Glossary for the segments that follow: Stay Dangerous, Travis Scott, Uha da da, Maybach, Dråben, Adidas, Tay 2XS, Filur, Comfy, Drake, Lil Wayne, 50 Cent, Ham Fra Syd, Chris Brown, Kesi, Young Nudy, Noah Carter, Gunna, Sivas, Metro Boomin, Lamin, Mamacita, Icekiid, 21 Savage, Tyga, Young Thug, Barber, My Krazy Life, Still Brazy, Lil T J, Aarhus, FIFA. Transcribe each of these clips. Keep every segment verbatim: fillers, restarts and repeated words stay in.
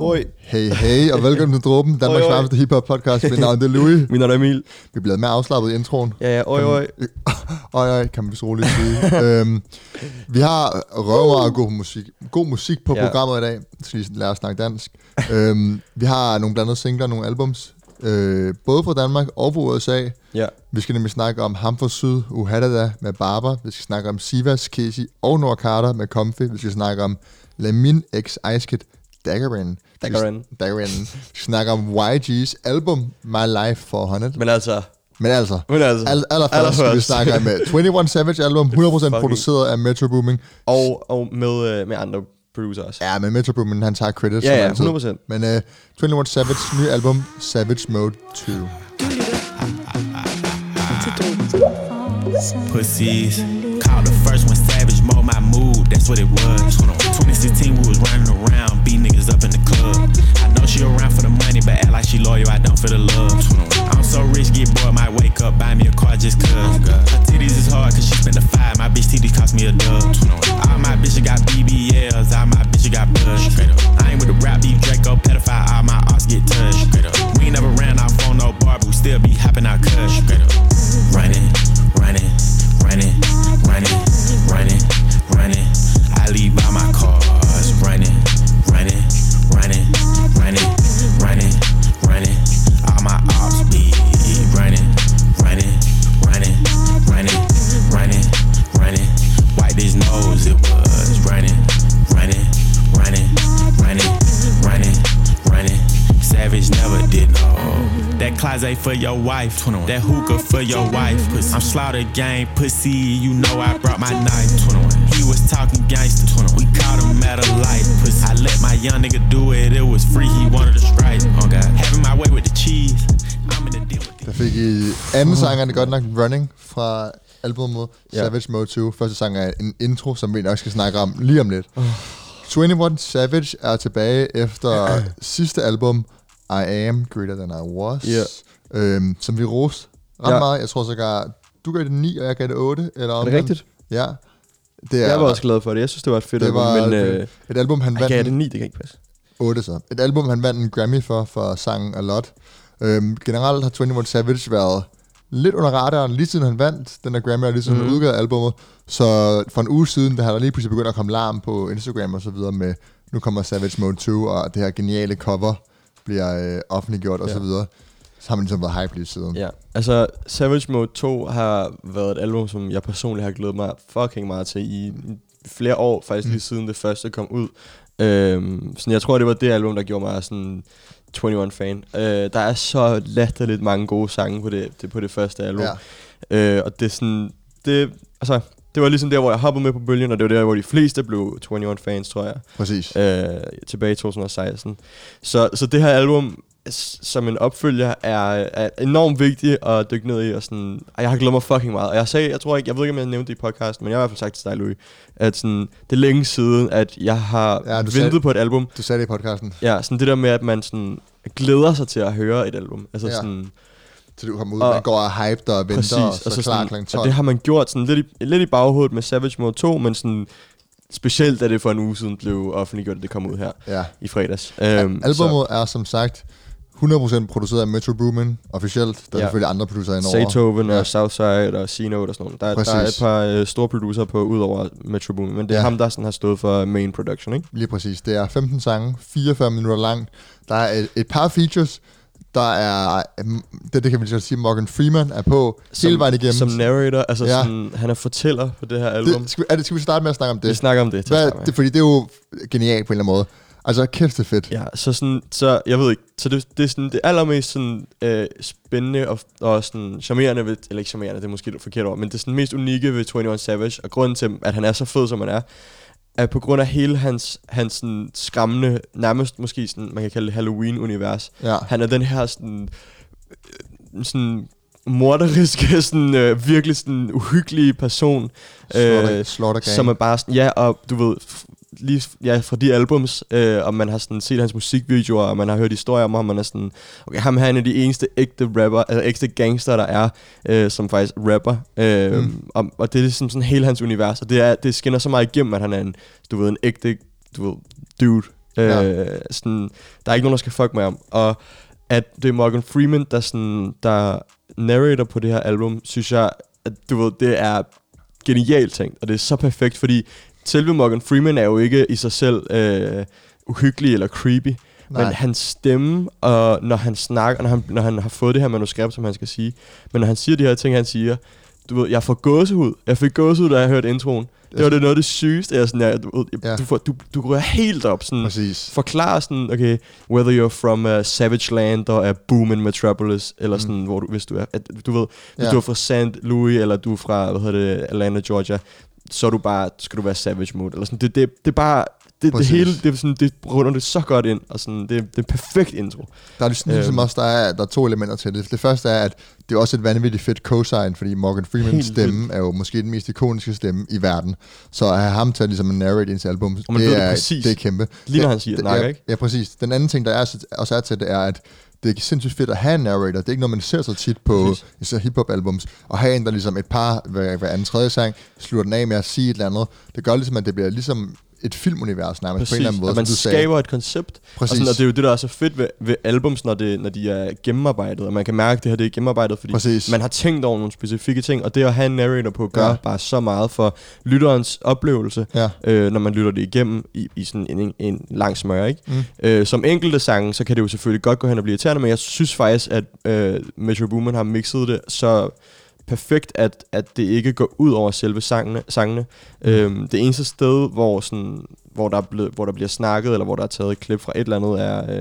Oi. Hey, hey, og velkommen til Dråben, Danmarks varmeste hiphop podcast. Mit navn er Louis. Mit navn er Emil. Vi er blevet mere afslappet i introen. Ja, ja, oj, oj. Oj, oj, kan man vist roligt sige. øhm, vi har røver og god musik, god musik på ja. Programmet i dag. Så vi lærer at snakke dansk. øhm, vi har nogle blandede singler, nogle albums. Øh, både fra Danmark og fra U S A. Ja. Vi skal nemlig snakke om Ham Fra Syd, Uha Da Da med Barber. Vi skal snakke om Sivas, Kesi og Noah Carter med Comfy. Vi skal snakke om Lamin x Icekiid. Daggerin. Daggerin. Daggerin. Vi snakker om Y G's album, My Life four hundred. Men altså... Men altså... Men altså... Al- allerførst skal vi snakke med enogtyve Savage album, hundrede procent produceret af Metro Boomin. Og, og med, øh, med andre producers. Ja, men Metro Boomin, han tager credits. Ja, ja, hundrede procent. Men øh, enogtyve Savage's nye album, Savage Mode to. Pussies. Call the first one Savage Mode, my mood, that's what it was. twenty sixteen, we was running around, beat niggas up in the club. I know she around for the money, but act like she loyal, I don't feel the love. I'm so rich, get bored, might wake up, buy me a car just cuz. Her titties is hard, cause she spent a five, my bitch titties cost me a dub. All my bitches got B B L's, all my bitches got buzz. I ain't with the rap beef, Draco, pedophile, all my arts get touched. We ain't never ran off on no Barber, still be hopping out cuz. Running, running, running. Running, running, running, I leave by my cars. Running, running, running, running, running, running, all my ops be running, running, running, running, running, running, wipe his nose, it was running, running, running, running, running, running, Savage never did no. That closet for your wife, twenty-one. That hookah for your wife, pussy. I'm slaughter gang, pussy, you know I brought my knife, twenty-one. He was talking gangster, twenty-one. We caught him at a light, pussy. I let my young nigga do it, it was free, he wanted to strike, oh God. Having my way with the cheese, I'm in the deal with the... Der fik I anden sang, er det godt nok Running fra albumet Savage Mode to. Første sang er en intro, som vi nok skal snakke om lige om lidt. enogtyve Savage er tilbage efter sidste album, I Am Greater Than I Was, yeah. øhm, som vi roste ret yeah. meget. Jeg tror sågar, du gav det ni, og jeg gav det otte. Eller er det rigtigt? Ja. Det er, jeg var også glad for det. Jeg synes, det var et fedt album. Var, men, øh, et album, han vandt... Jeg gav det ni, det kan ikke passe. otte så. Et album, han vandt en Grammy for, for sangen A Lot. Øhm, generelt har enogtyve Savage været lidt under radaren, lige siden han vandt den der Grammy, og lige siden mm. han udgav albumet. Så for en uge siden, der har der lige pludselig begyndt at komme larm på Instagram og så videre med, nu kommer Savage Mode to, og det her geniale cover bliver øh, offentliggjort og ja. Så videre. Så har man ligesom været hype lige siden. Ja, altså Savage Mode to har været et album, som jeg personligt har glædet mig fucking meget til i flere år, faktisk mm. lige siden det første kom ud. Øhm, sådan, jeg tror, det var det album, der gjorde mig sådan enogtyve-fan. Øh, der er så latterligt mange gode sange på det, det, på det første album. Ja. Øh, og det er sådan... Det, altså, det var ligesom der, hvor jeg hoppede med på bølgen, og det var der, hvor de fleste blev enogtyve-fans, tror jeg. Præcis. Øh, tilbage i to tusind og seksten. Så, så det her album, som en opfølger, er, er enormt vigtigt at dykke ned i, og sådan... Og jeg har glædet mig fucking meget. Og jeg sagde, jeg tror ikke, jeg ved ikke, om jeg nævnte det i podcasten, men jeg har i hvert fald sagt til dig, Louis, at sådan, det er længe siden, at jeg har ja, ventet sagde, på et album. Du sagde det i podcasten. Ja, sådan det der med, at man sådan glæder sig til at høre et album. Altså ja. Sådan... Til du kommer ud, og man går og hyper og venter, præcis, og så, så klar klokken tolv. Og det har man gjort sådan lidt i, lidt i baghovedet med Savage Mode to, men sådan specielt da det for en uge siden blev offentliggjort, at det kom ud her ja. I fredags. Ja, um, albumet er som sagt hundrede procent produceret af Metro Boomin, officielt. Der er ja. Selvfølgelig andre producerer indover. Beethoven ja. Og Southside og C-Note og sådan noget. Der, der er et par øh, store producerer på, udover Metro Boomin, men det er ja. Ham, der sådan har stået for main production, ikke? Lige præcis. Det er femten sange, fireogfyrre minutter langt. Der er et, et par features. Der er, det, det kan vi lige sige, Morgan Freeman er på som, hele vejen igennem. Som narrator, altså ja. Sådan, han er fortæller på det her album. Det, skal, vi, er det, skal vi starte med at snakke om det? Vi snakker om det. Til Hvad, det fordi det er jo genialt på en eller anden måde. Altså kæft det fedt. Ja, så sådan, så jeg ved ikke, så det, det er sådan det allermest sådan, øh, spændende og, og sådan charmerende ved, eller ikke charmerende, det er måske et forkert ord, men det er sådan mest unikke ved enogtyve Savage, og grunden til, at han er så fed, som han er, at på grund af hele hans, hans sådan skræmmende, nærmest måske sådan, man kan kalde det Halloween-univers. Ja. Han er den her sådan, sådan morderiske, sådan, øh, virkelig sådan uhyggelige person. Slaughter, øh, slaughter gang. Som er bare sådan, ja, og du ved, lige ja, fra de albums, øh, og man har sådan set hans musikvideoer, og man har hørt historier om ham, og man er sådan, okay, ham her er en af de eneste ægte rapper, altså ægte gangster, der er, øh, som faktisk rapper, øh, mm. og, og det er ligesom sådan hele hans univers, og det, er, det skinner så meget igennem, at han er en, du ved, en ægte, du ved, dude, øh, ja. Sådan, der er ikke nogen, der skal fuck med ham, og at det er Morgan Freeman, der sådan, der narrator på det her album, synes jeg, at du ved, det er genialt tænkt, og det er så perfekt, fordi selve Morgan Freeman er jo ikke i sig selv øh, uhyggelig eller creepy, nej, men hans stemme, og når han snakker, når han, når han har fået det her manuskript, som han skal sige, men når han siger de her ting, han siger, du ved, jeg får gåsehud, jeg fik gåsehud, da jeg hørte introen. Det var det noget det sygeste, jeg sådan, jeg, du, ja. du, du, du går helt op, sådan, præcis, forklarer sådan, okay, whether you're from uh, Savage Land or a booming metropolis, eller sådan, mm. hvor du, hvis du er, at, du ved, hvis ja. du er fra Saint Louis, eller du er fra, hvad hedder det, Atlanta, Georgia, så er du bare, skal du være Savage Mode, eller sådan, det, det, det er bare, det, det hele, det er sådan, det runder det så godt ind, og sådan, det, det er en perfekt intro. Der er ligesom, æm. ligesom også, der er, der er to elementer til det. Det første er, at det er også et vanvittigt fedt cosign, fordi Morgan Freemans stemme vildt. er jo måske den mest ikoniske stemme i verden. Så at have ham til at ligesom narrate ens album, det, det, er, det er kæmpe. Lige når han siger, det, det, ja, ikke? Ja, præcis. Den anden ting, der er, også er til det, er, at det er sindssygt fedt at have en narrator. Det er ikke noget, man ser så tit på især hiphop-albums. Og have en, der ligesom et par, hver, hver anden tredje sang, slutter den af med at sige et eller andet. Det gør ligesom, at det bliver ligesom et filmunivers nærmest, præcis, på en eller anden måde, og man skaber sagde. et koncept, og, sådan, og det er jo det, der er så fedt ved, ved albums, når, det, når de er gennemarbejdet, og man kan mærke, at det her det er gennemarbejdet, fordi præcis. man har tænkt over nogle specifikke ting, og det at have en narrator på, gør ja. bare så meget for lytterens oplevelse, ja. øh, når man lytter det igennem i, i sådan en, en, en lang smør, ikke? Mm. Øh, som enkelte sange, så kan det jo selvfølgelig godt gå hen og blive irriterende, men jeg synes faktisk, at øh, Metro Boomin har mixet det så perfekt, at, at det ikke går ud over selve sangene. sangene. Mm. Øhm, det eneste sted, hvor, sådan, hvor, der ble, hvor der bliver snakket, eller hvor der er taget et klip fra et eller andet, er, øh,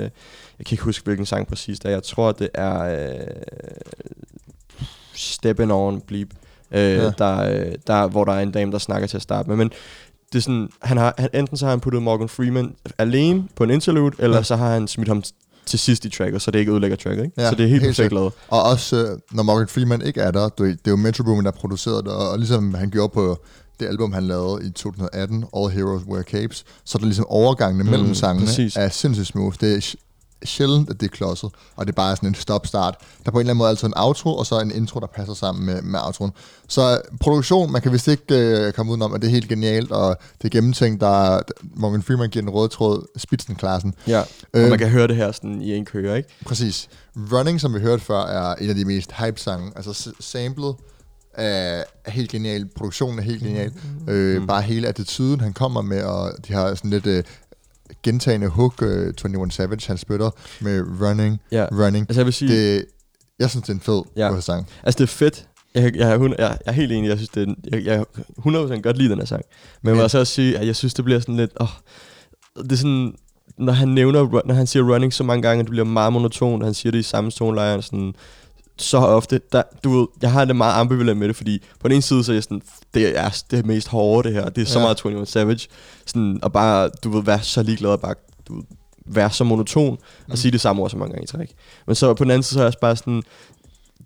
jeg kan ikke huske, hvilken sang præcis det er. Jeg tror, det er øh, Steppin' On Bleep, øh, ja. der, øh, der, hvor der er en dame, der snakker til at starte med. Men det er sådan, han har, han, enten så har han puttet Morgan Freeman alene på en interlude, eller ja. så har han smidt ham til sidst i tracket, så det ikke ødelægger tracket, ikke? Ja, så det er helt, helt perfekt lavet. Og også, når Morgan Freeman ikke er der, det er jo Metro Boomin, der producerede det, og ligesom han gjorde på det album, han lavede i tyve atten, All Heroes Wear Capes, så er der ligesom overgangene mm, mellem sangene, præcis. er sindssygt smooth. Det er sjældent, at det er klodset, og det er bare sådan en stop-start. Der er på en eller anden måde altid en outro, og så en intro, der passer sammen med, med outroen. Så produktion, man kan vist ikke øh, komme udenom, at det er helt genialt, og det er gennemtænkt, der Morgan Freeman giver den røde tråd, Spitzenklassen. Ja, og øh, man kan høre det her sådan i en køer, ikke? Præcis. Running, som vi hørte før, er en af de mest hype-sange. Altså samlet er helt genial, produktionen er helt genial. Mm. Øh, mm. Bare hele attituden, han kommer med, og de har sådan lidt Øh, gentagende hook, uh, enogtyve Savage, han spytter med running, ja. running. Altså jeg vil sige, det, jeg synes, det er en fed ja. sang. Altså det er fedt. Jeg, jeg, jeg, jeg er helt enig, jeg synes, det er en, jeg, jeg hundrede procent godt lide den her sang. Men jeg må også sige, at jeg synes, det bliver sådan lidt, åh, det er sådan, når han nævner, når han siger running så mange gange, at det bliver meget monotont, han siger det i samme toneleje, sådan, så ofte, der, du ved, jeg har det meget ambivalent med det, fordi på den ene side, så er jeg sådan, det er det mest hårde det her, det er så ja. meget enogtyve Savage, sådan, og bare, du ved, være så ligeglad og bare, du ved, være så monoton, og mm. sige det samme ord så mange gange i træk. Men så på den anden side, så er jeg også bare sådan,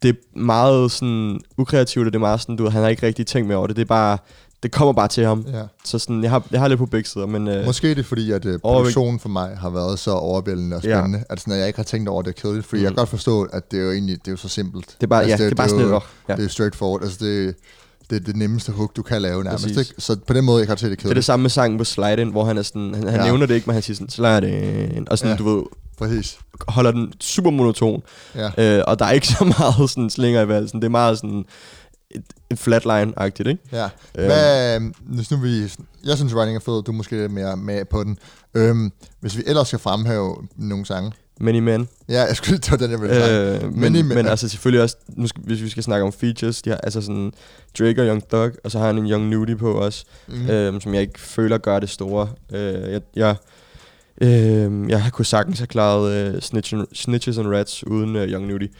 det er meget sådan ukreativt, og det er meget sådan, du ved, han har ikke rigtig tænkt med over det, det er bare, det kommer bare til ham. Ja. Så sådan, jeg har, jeg har lidt på begge sider, men Øh, måske er det fordi, at øh, produktionen for mig har været så overvældende og spændende, ja. at, sådan, at jeg ikke har tænkt over det kedeligt, fordi mm. jeg kan godt forstå, at det er jo egentlig, det er jo så simpelt. Det er bare, altså, ja, det, det er bare det er sådan jo, ja. det er straightforward, altså det, det er det nemmeste hook, du kan lave nærmest. Ikke? Så på den måde, jeg kan se det kedeligt. Det er det samme med sangen på Slide In, hvor han er sådan, han, han ja. nævner det ikke, men han siger sådan, Slide In, og sådan, ja. du ved, præcis. holder den super monoton, ja. øh, og der er ikke så meget sådan slinger i valsen, det er meget sådan en flatline-agtigt, ikke? Ja. Hvad, øhm. hvis nu vi, jeg synes, Running er fed, du er måske lidt mere med på den. Øhm, hvis vi ellers skal fremhæve nogle sange. Many Men. Ja, jeg skulle lige tage den, jeg ville tage. Øh, men, men, men altså selvfølgelig også, nu skal, hvis vi skal snakke om features, de har altså sådan Drake og Young Thug, og så har han en Young Nudy på også, mm. øhm, som jeg ikke føler gør det store. Øh, jeg... jeg øh, jeg kunne sagtens have klaret uh, snitch and, Snitches and Rats uden uh, Young Nudy.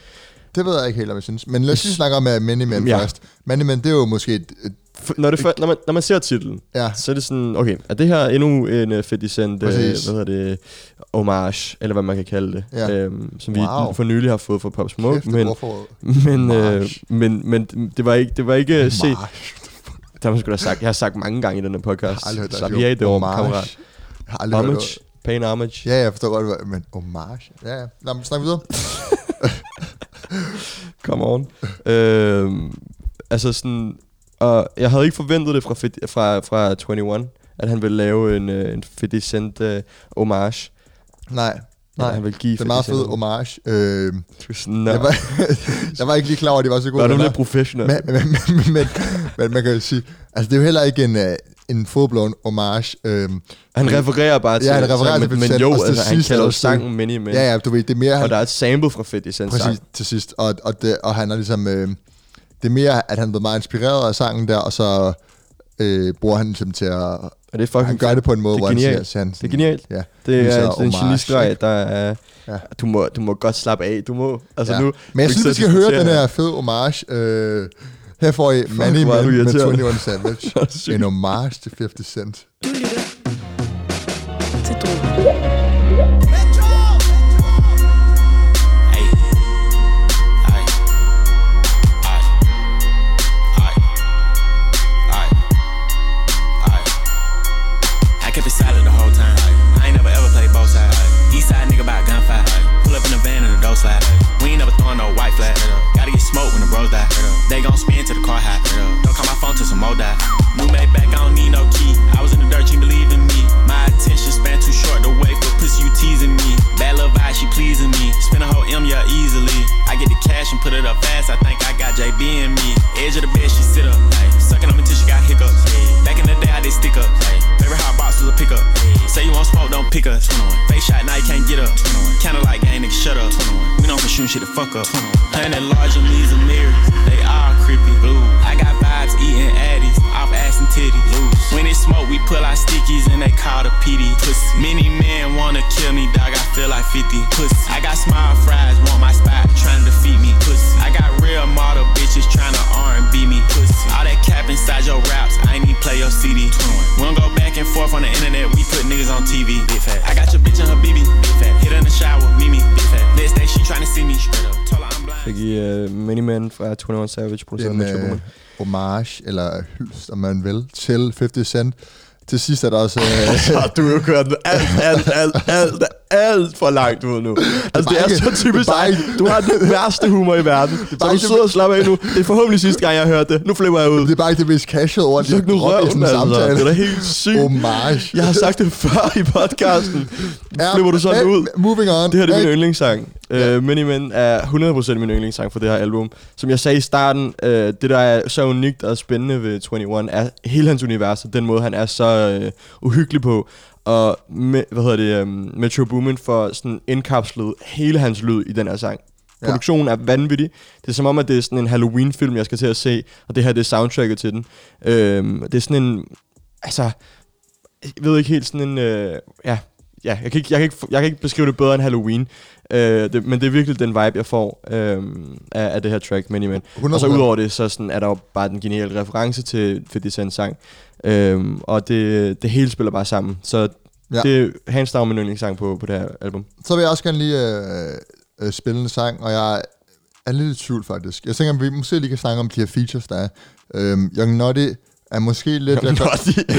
Det ved jeg ikke helt, om jeg synes. Men lad os lige snakke om Many Men ja. først. Many Men, det er jo måske et, et når, det for, når, man, når man ser titlen, ja. så er det sådan, okay, er det her endnu en uh, fifty Cent, uh, hvad hedder det, homage, eller hvad man kan kalde det, ja. øhm, som wow. vi for nylig har fået fra Pop Smoke. Kæft, men, men, øh, men, men det var ikke, det var ikke set. Det har man sgu da sagt, jeg har sagt mange gange i den her podcast. Jeg har aldrig hørt dig sige, homage. aldrig homage. Hørt det. Paying homage. Ja, jeg forstår godt, men homage. Ja, ja. Lad mig snakke videre. Come on. øhm, altså sådan, og jeg havde ikke forventet det fra, fra, fra enogtyve, at han ville lave en, en halvtreds Cent uh, homage. Nej. Nej, ja, han ville give det er meget fed homage. Øh, no. jeg, var, jeg var ikke lige klar over, at det var så godt. Det er lidt professionelt. Men, men, men, men, men man kan jo sige, altså det er jo heller ikke en, en full-blown homage. Øh, han refererer bare til, ja, han refererer til, men, men jo, altså, altså, han kalder jo sangen mini mini. Ja, ja, du ved, det er mere... Han, og der er et sample fra halvtreds Cent. Præcis, til sidst. Og, og, det, og han er ligesom... Øh, det er mere, at han er blevet meget inspireret af sangen der, og så øh, bruger han ligesom til at... Og det er han gør det på en måde, hvor han siger, siger han sådan, det er genialt. Ja, det er, er en genistreg, der er... Ja. Du, må, du må godt slappe af, du må... Altså ja. Nu, men jeg synes, vi skal høre den her fede homage. Øh, her får I Money Man med enogtyve Savage. En homage til halvtreds Cent. Du lytter til Dråben. They gon' spin to the car high. Don't call my phone till some old die. New Maybach, I don't need no key. I was in the dirt, you believe in me. My attention span too short to wait for pussy, you teasing me. Bad little vibe, she pleasing me. Spin a whole M, yeah, easily. I get the cash and put it up fast. I think I got J B in me. Edge of the bed, she sit up. Ay, sucking on me till she got hiccups. Ay, back in the day, I did stick up. Ay, favorite hot box was a pickup. Ay, say you want smoke, don't pick us. Face shot, now you can't get up. Kinda like gang, nigga, shut up. We don't for shooting shit to fuck up. Playing that large, your knees and mirrors. They all creepy blue. I got vibes eating addies, off ass and titty loose. When it smoke, we pull our stickies and they call the P D. Pussy. Many men wanna kill me, dog. I feel like fifty. Pussy. I got small fries, want my spot, trying to defeat me. Pussy. I got real model bitches trying to R and B me. Pussy. All that cap inside your raps, I ain't even play your C D. We don't go back and forth on the internet, we put niggas on T V. Big fat. I got your bitch and her B B. Big fat. Hit her in the shower, Mimi. Big fat. Next day she trying to see me straight up. Told her I'm blind. Fik I uh, Miniman fra enogtyve Savage produceret Metro Boomin. Homage, eller hyldest, om man vil, til halvtreds Cent. Til sidst er der også... Øh, du har jo kørt alt, alt, alt, alt, alt for langt ud nu. Altså, det er, det er ikke, så typisk dig. Du har den værste humor i verden. Det er bare så ikke, du sidder og slapper af nu. Det er forhåbentlig sidste gang, jeg hørte det. Nu flipper jeg ud. Det er bare ikke det mest casual ord, jeg har brugt i sådan en samtale. Det er da helt sygt. Homage. Jeg har sagt det før i podcasten. Ja, flipper du sådan ud. Moving on. Det her det er min hey. yndlingssang. Yeah. Uh, Miniman er hundrede procent min yndlingssang for det her album. Som jeg sagde i starten, uh, det der er så unikt og spændende ved enogtyve er hele hans univers, og den måde han er så uh, uhyggelig på. Og med, hvad hedder det, um, Metro Boomin får sådan indkapslet hele hans lyd i den her sang. Ja. Produktionen er vanvittig. Det er som om, at det er sådan en Halloween-film, jeg skal til at se, og det her det er soundtracket til den. Uh, det er sådan en, altså, jeg ved ikke helt sådan en, uh, ja... Ja, jeg kan, ikke, jeg, kan ikke, jeg kan ikke beskrive det bedre end Halloween, øh, det, men det er virkelig den vibe, jeg får øh, af, af det her track, Miniman. Og så udover det, så sådan, er der jo bare den geniale reference til halvtreds Cent sang, øh, og det, det hele spiller bare sammen. Så ja. Det er hands down min yndlingssang på, på det her album. Så vil jeg også gerne lige øh, øh, spille en sang, og jeg er lidt i tvivl faktisk. Jeg tænker, at vi måske lige kan snakke om de her features, der er. Øh, Young Nudy er måske lidt... Young Nudy?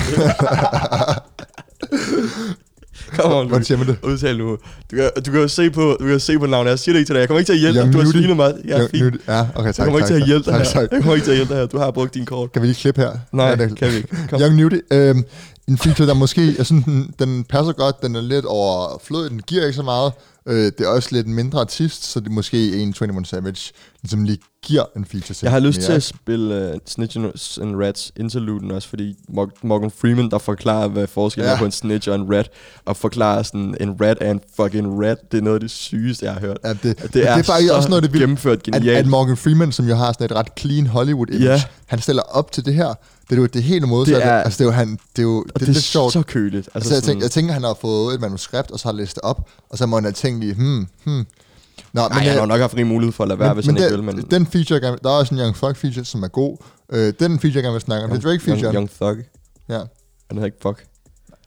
Kom on, Louis. Udtale nu. Du kan, du kan jo se på, du kan se på navnet. Jeg siger det ikke til dig. Jeg kommer ikke til at hjælpe dig. Du har svinet mig. Jeg er fint. Ja, okay, tak. Jeg kommer tak, ikke tak, til at hjælpe tak, dig tak, her. Tak. Jeg kommer ikke til at hjælpe dig her. Du har brugt din kort. Kan vi lige klippe her? Nej, ja, det kan vi ikke. Kom. Young Nudy. Øhm, en feature, der måske... Jeg synes, den, den passer godt. Den er lidt overflødig. Den giver ikke så meget. Øh, det er også lidt en mindre artist, så det er måske en enogtyve Savage, som lige giver en feature til. Jeg har lyst mere. til at spille uh, Snitch and Rats interluden også, fordi Morgan Freeman, der forklarer, hvad forskellen ja. er på en snitch og en rat, og forklarer sådan, en rat er en fucking rat, det er noget af det sygeste, jeg har hørt. Ja, det, det, er det er faktisk også noget, det gennemført genialt. At, at Morgan Freeman, som jo har sådan et ret clean Hollywood-image, ja. han stiller op til det her. Det er jo det hele modsatte. Det er, altså, det er jo han, det er jo det, det er lidt sjovt. Så køligt. Altså, altså, jeg, tænker, jeg tænker, han har fået et manuskript, og så har læst det op, og så må han have tænkt lige, hmm, hmm. Nå, Ej, men han har jo nok haft rig mulighed for at lade være, men, hvis men han ikke vil, men... Den feature, der er også en Young Thug feature, som er god. Øh, den feature, jeg gerne vil snakke om, det er Drake feature. Young Thug? Ja. Han hedder ikke fuck.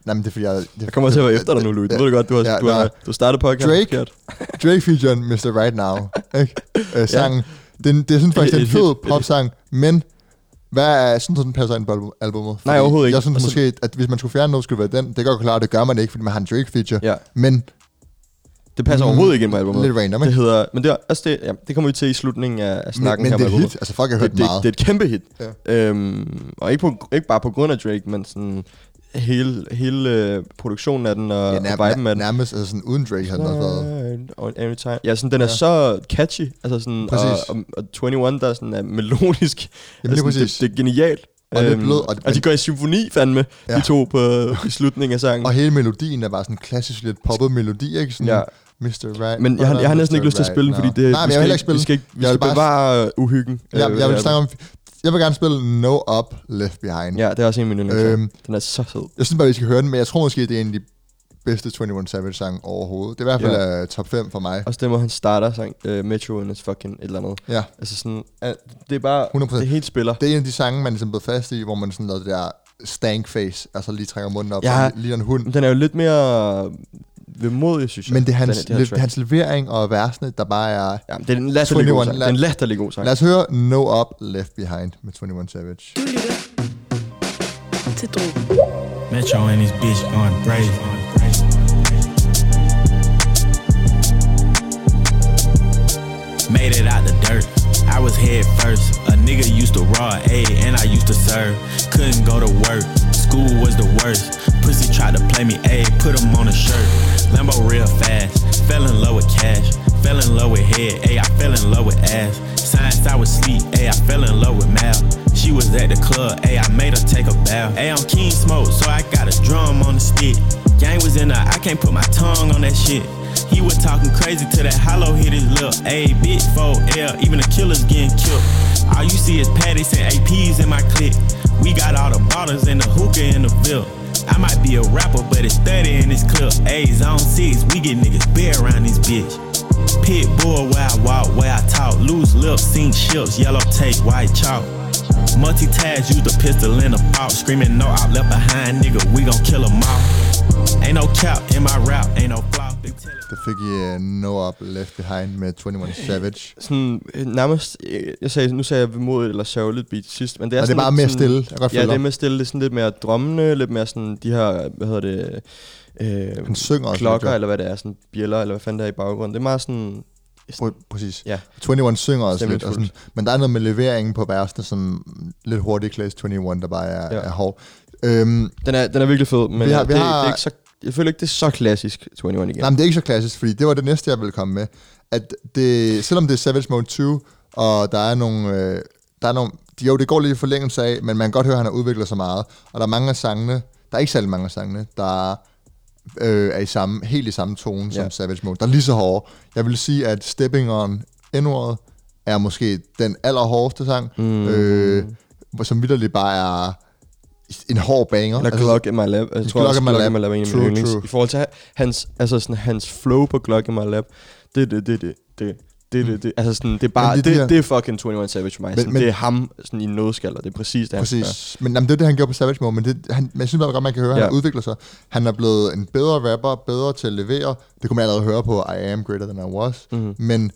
Nej, men det er fordi, jeg... Det, jeg kommer til at være efter dig nu, Louis. Det ved du godt, du har, ja, du har, du har startet podcasten. Drake, Drake featuren mister Right Now, ikke? Øh, sangen. Ja. Den, det er sådan faktisk en fed popsang, men... Hvad er sådan noget, den passer ind på albumet? Nej, overhovedet ikke. Jeg synes måske, at hvis man skulle fjerne noget, skulle det være den. Det er godt klart, det gør man ikke, fordi man har en Drake-feature. Ja. Men... det passer mm, overhovedet ikke ind på albumet. Lidt random, ikke? Det hedder... men det, er, altså det, ja, det kommer vi til i slutningen af, af snakken men, men her med albumet. Men det er et hit. Altså folk har hørt det, meget. Det, det er et kæmpe hit. Ja. Øhm, og ikke, på, ikke bare på grund af Drake, men sådan... hele, hele øh, produktionen af den og, ja, nær, og viben af den. Nærmest altså sådan uden Drake har den også været. Ja, sådan den er ja. så catchy. Altså sådan, og, og, og enogtyve, der sådan er melodisk. Jamen, altså, det, er det, det er genialt. Og, øhm, det er blød, og, det, og de går i symfoni fandme, ja. de to på, i slutningen af sangen. Og hele melodien er bare sådan en klassisk lidt poppet melodi, ikke? Sådan, ja. mister Right. Men jeg har, jeg har næsten ikke lyst til at spille den, right, fordi det, nej, vi, skal, ikke, vi skal ikke vi skal bevare uhyggen. Jeg vil snakke om... jeg vil gerne spille No Up, Left Behind. Ja, det er også en af mine yndlings. Øhm, den er så fed. Jeg synes bare, vi skal høre den, men jeg tror måske, det er en af de bedste enogtyve Savage-sange overhovedet. Det er i hvert fald ja. uh, top fem for mig. Og så det, hvor han starter sang, uh, Metro in his fucking et eller andet. Ja. Altså sådan, uh, det er bare, hundrede procent. Det er helt spiller. Det er en af de sange, man ligesom blev fast i, hvor man sådan lavede det der stank face, altså lige trækker munden op, ja, lige en hund. Den er jo lidt mere... vemodig, synes jeg. Men det er hans, den, det le- hans levering og versene, der bare er... ja, det er en latterlig god sang. Det er en latterlig god sang. Lad os høre No Up, Left Behind med enogtyve Savage. Du lytter til Dråben. Metro and his bitch going crazy. Made it out the dirt. I was head first. A nigga used to raw A and I used to serve. Couldn't go to work. School was the worst. Pussy tried to play me A, put him on a shirt. Lambo real fast. Fell in love with cash. Fell in love with head. A, I fell in love with ass. Science I was sleep. A, I fell in love with math. She was at the club. A, I made her take a bath. A, I'm King Smoke, so I got a drum on the stick. Gang was in there. I can't put my tongue on that shit. He was talking crazy till that hollow hit his lip. A big four L, even the killers getting killed. All you see is patties and A Ps in my clique. We got all the bottles and the hookah in the bill. I might be a rapper, but it's thirty in this clip. A's on six, we get niggas bare around this bitch. Pit bull where I walk, where I talk. Loose lips, sink ships, yellow tape, white chalk. Multitask, use the pistol in the box. Screaming no out, left behind, nigga, we gon' kill them all. Ain't no cap in my rap, ain't no flop. Det fik I uh, No Up, Left Behind med enogtyve Savage. Sådan nærmest, jeg sagde, nu sagde jeg vemodigt eller sørgeligt beat sidst, men det er, og sådan det er bare lidt, mere sådan, stille. Jeg ja, det er mere stille, det er sådan lidt mere drømmende, lidt mere sådan de her, hvad hedder det, øh, synger klokker også, eller hvad det er, sådan bjæller eller hvad fanden der er i baggrunden. Det er meget sådan... Pr- præcis. Ja. enogtyve synger også lidt, og sådan, men der er noget med leveringen på versene, sådan lidt hurtigt klasse enogtyve, der bare er, ja. er hård. Øhm, den, er, den er virkelig fed, men vi har, vi det, har, det er ikke så... jeg føler ikke, det er så klassisk, enogtyve igen. Nej, men det er ikke så klassisk, fordi det var det næste, jeg ville komme med. At det, selvom det er Savage Mode tyve, og der er nogle... Øh, der er nogle jo, det går lidt i forlængelse af, men man kan godt høre, at han har udviklet sig meget. Og der er mange af sangene... der er ikke særlig mange af sangene, der øh, er i samme, helt i samme tone som ja. Savage Mode. Der er lige så hårde. Jeg vil sige, at Stepping On N-ordet er måske den allerhårdeste sang, mm. øh, som vitterligt bare er... en hård banger. Eller Glock altså, in My Lap. Jeg tror Glock også, Glock in My Lap er en af mine yndlings. I forhold til hans, altså sådan, hans flow på Glock in My Lap, det det, det, det, det, det, det, altså sådan, det er bare, det, det, det, det er fucking enogtyve Savage for mig. Men, sådan, men, det er ham sådan i nødskaller, det er præcis det, præcis. han gør. Men jamen, det er det, han gjorde på Savage Mode, men det, han, jeg synes bare godt, man kan høre, at ja. han udvikler sig. Han er blevet en bedre rapper, bedre til at levere. Det kunne man allerede høre på I Am Greater Than I Was. Mm-hmm. Men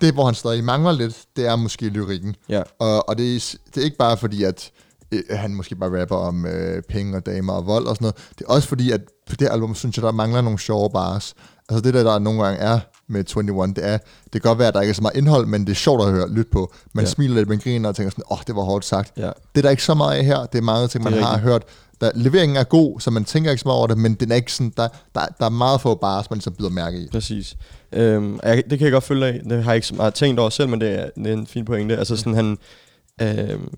det, hvor han stadig mangler lidt, det er måske lyrikken. Ja. Og, og det, det er ikke bare fordi, at han måske bare rapper om øh, penge og damer og vold og sådan noget. Det er også fordi, at på det album, synes jeg, der mangler nogle sjove bars. Altså det der, der nogle gange er med enogtyve, det er, det kan godt være, at der ikke er så meget indhold, men det er sjovt at høre, lytte på. Man ja. smiler lidt, man griner og tænker sådan, åh, oh, det var hårdt sagt. Ja. Det er der ikke så meget af her, det er mange ting, man har hørt. Der, leveringen er god, så man tænker ikke så meget over det, men den er ikke sådan, der, der, der er meget få bars, man så bider mærke i. Præcis. Øhm, jeg, det kan jeg godt følge af. Det har jeg ikke så meget tænkt over selv, men det er, det er en fin pointe. Altså sådan, han... Øhm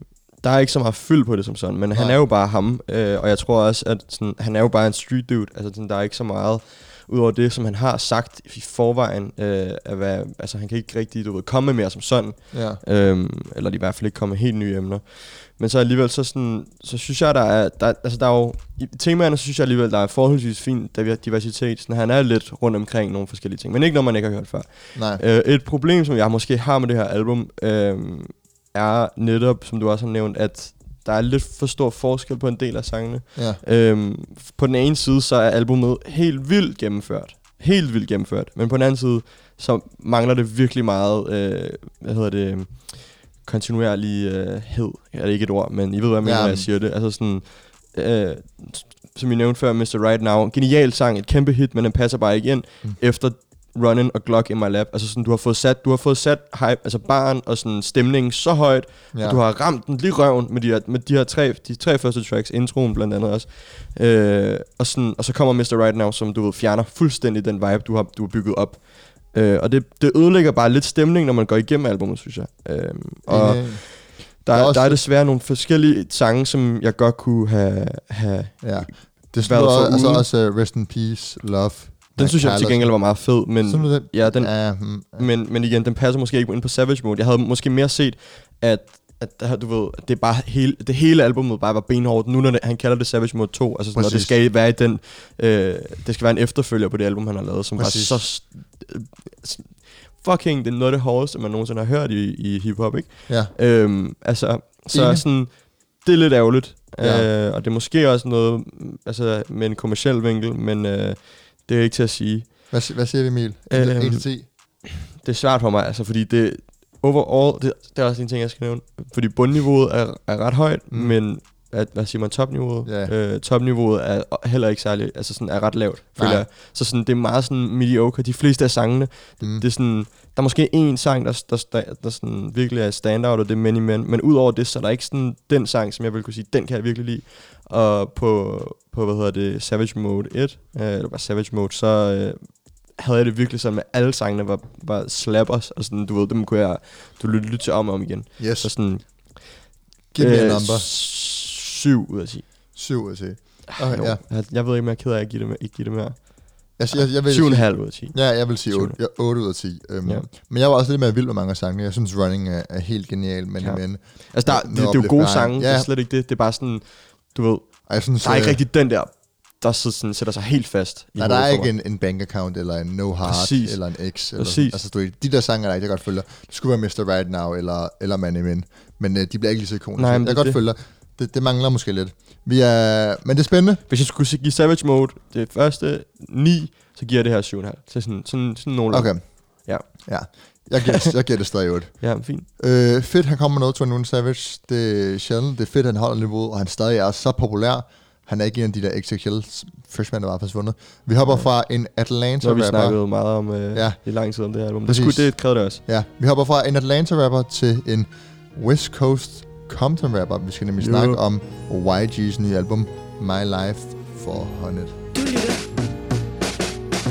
der er ikke så meget fyld på det som sådan, men nej. han er jo bare ham, øh, og jeg tror også, at sådan, han er jo bare en street dude, altså sådan, der er ikke så meget udover det, som han har sagt i forvejen, øh, at være, altså han kan ikke rigtig, du ved, komme mere som sådan, ja. øhm, eller i hvert fald ikke komme helt nye emner. Men så alligevel, så, sådan, så synes jeg, der er, der, altså der er jo, i temaerne, så synes jeg alligevel, der er forholdsvis fin diversitet, sådan, han er lidt rundt omkring nogle forskellige ting, men ikke noget, man ikke har hørt før. Nej. Øh, et problem, som jeg måske har med det her album, øh, er netop, som du også har nævnt, at der er lidt for stor forskel på en del af sangene. Ja. Øhm, på den ene side, så er albumet helt vildt gennemført. Helt vildt gennemført. Men på den anden side, så mangler det virkelig meget, øh, hvad hedder det, kontinuerlighed. Øh, er det ikke et ord, men I ved, hvad jeg mener, når jeg siger det. Altså sådan, øh, som I nævnte før, mister Right Now. Genial sang, et kæmpe hit, men den passer bare ikke ind mm. efter Running og Glock in My Lap. Altså sådan, du har fået sat, du har fået sat hype, altså baren og sådan stemningen så højt, ja. Og du har ramt den lige røven med de her, med de her tre, de tre første tracks, introen blandt andet også. Øh, og sådan, og så kommer mister Right Now, som du ved, fjerner fuldstændig den vibe, du har, du har bygget op. Øh, og det, det ødelægger bare lidt stemning, når man går igennem albumet, synes jeg. Øh, og yeah. der, er, er der er desværre nogle forskellige sange, som jeg godt kunne have, have ja. Det været for ugen. Altså også uh, Rest in Peace, Love. Den synes jeg til gengæld var meget fed, men, det, ja, den, uh, uh, men, men igen, den passer måske ikke ind på Savage Mode. Jeg havde måske mere set, at, at du ved, at det, bare hele, det hele albumet bare var benhårdt. Nu når det, han kalder det Savage Mode to, altså sådan, og det skal være i den, øh, det skal være en efterfølger på det album, han har lavet, som præcis. Var så øh, fucking, det er noget af det hårdeste, man nogensinde har hørt i, i hiphop, ikke? Ja. Øhm, altså, så Ingen. sådan, det er lidt ærgerligt, ja. øh, og det er måske også noget, altså med en kommerciel vinkel, men øh, det er ikke til at sige. Hvad, hvad siger vi, Emil? en til ti? Øhm, det er svært for mig, altså, fordi det overall, det, det er også en ting, jeg skal nævne. Fordi bundniveauet er, er ret højt, mm. men at, hvad siger man, topniveauet? Yeah. Øh, topniveauet er heller ikke særlig, altså sådan er ret lavt, føler jeg. Så sådan, det er meget sådan mediocre. De fleste af sangene, mm. det er sådan, der er måske én sang, der, der, der, der sådan virkelig er standout, og det er Many Men. Men udover det, så er der ikke sådan den sang, som jeg vil kunne sige, den kan jeg virkelig lide. Og på, på hvad hedder det, Savage Mode et, øh, eller bare Savage Mode, så... Øh, havde jeg det virkelig sådan, at alle sangene var, var slappers, og sådan, du ved, dem kunne jeg du lytte, lytte til om og om igen. Yes. Så sådan... Give me øh, a number. syv ud af ti syv ud af ti Okay, ja. Jeg, jeg ved ikke mere, ked af at give det mere. Ikke give det mere. Jeg, jeg, jeg vil, syv komma fem ud af ti Ja, jeg vil sige otte ud af ti Um, ja. Men jeg var også lidt mere vild med mange sange. Jeg synes, Running er, er helt genial, men... Ja. men altså, der, det, det er jo gode sange, ja. Det er slet ikke det. Det er bare sådan, du ved... Jeg synes, der er ikke rigtig den der... der sådan, sætter sig helt fast. Nej, der er ikke en, en bank account, eller en No Heart, præcis. Eller en X. Eller, altså, du, de der sange, der ikke jeg godt følger, det skulle være mister Right Now, eller, eller Money Men, men øh, de bliver ikke lige så ikoniske. Jeg det, godt følger, det, det mangler måske lidt. Vi er, men det er spændende. Hvis jeg skulle give Savage Mode det første ni, så giver jeg det her syv komma fem Så sådan, sådan, sådan nogle. Okay. Ja. Ja. Jeg giver, jeg giver det stadig otte Ja, fint. Øh, fedt, han kommer med noget, enogtyve Savage. Det er sjældent. Det er fedt, han holder niveauet, og han stadig er så populær. Han er ikke en af de der X X L-freshman, der var forsvundet. Vi hopper fra en Atlanta-rapper... Nå, vi snakkede meget om øh, ja. i lang tid om det her album. Det, skulle, det krævede det også. Ja, vi hopper fra en Atlanta-rapper til en West Coast Compton-rapper. Vi skal nemlig jo. snakke om Y G's nye album, My Life four hundred. Du lytter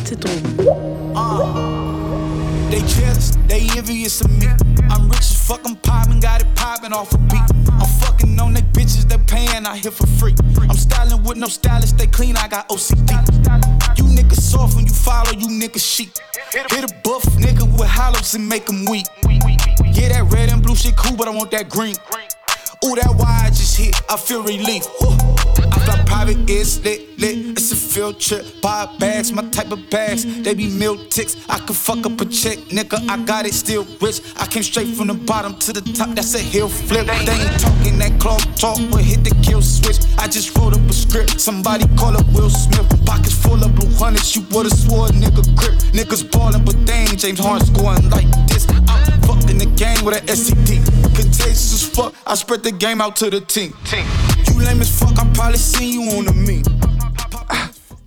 til Dråben. They jealous, they envious of me. I'm rich as fuck, I'm poppin', got it poppin' off a beat. I'm fuckin' on they bitches, they payin' out here for free. I'm stylin' with no stylist, they clean, I got O C D. You niggas soft when you follow, you niggas sheep. Hit a buff nigga with hollows and make them weak. Yeah, that red and blue shit cool, but I want that green. Ooh, that Y just hit, I feel relief. Woo. I fly private, it's lit, lit. It's a field trip, buy bags, my type of bags. They be meal ticks, I could fuck up a check, nigga. I got it, still rich. I came straight from the bottom to the top, that's a hill flip. They ain't talking that cloth talk, but hit the kill switch. I just wrote up a script, somebody call up Will Smith. Pockets full of blue hunnids, you would've swore a nigga grip. Niggas ballin', but they ain't James Harden scoring like this. I'm fucking the gang with an S T D. Contagious as fuck, I spread the game out to the team. You lame as fuck, I probably seen you on the meme.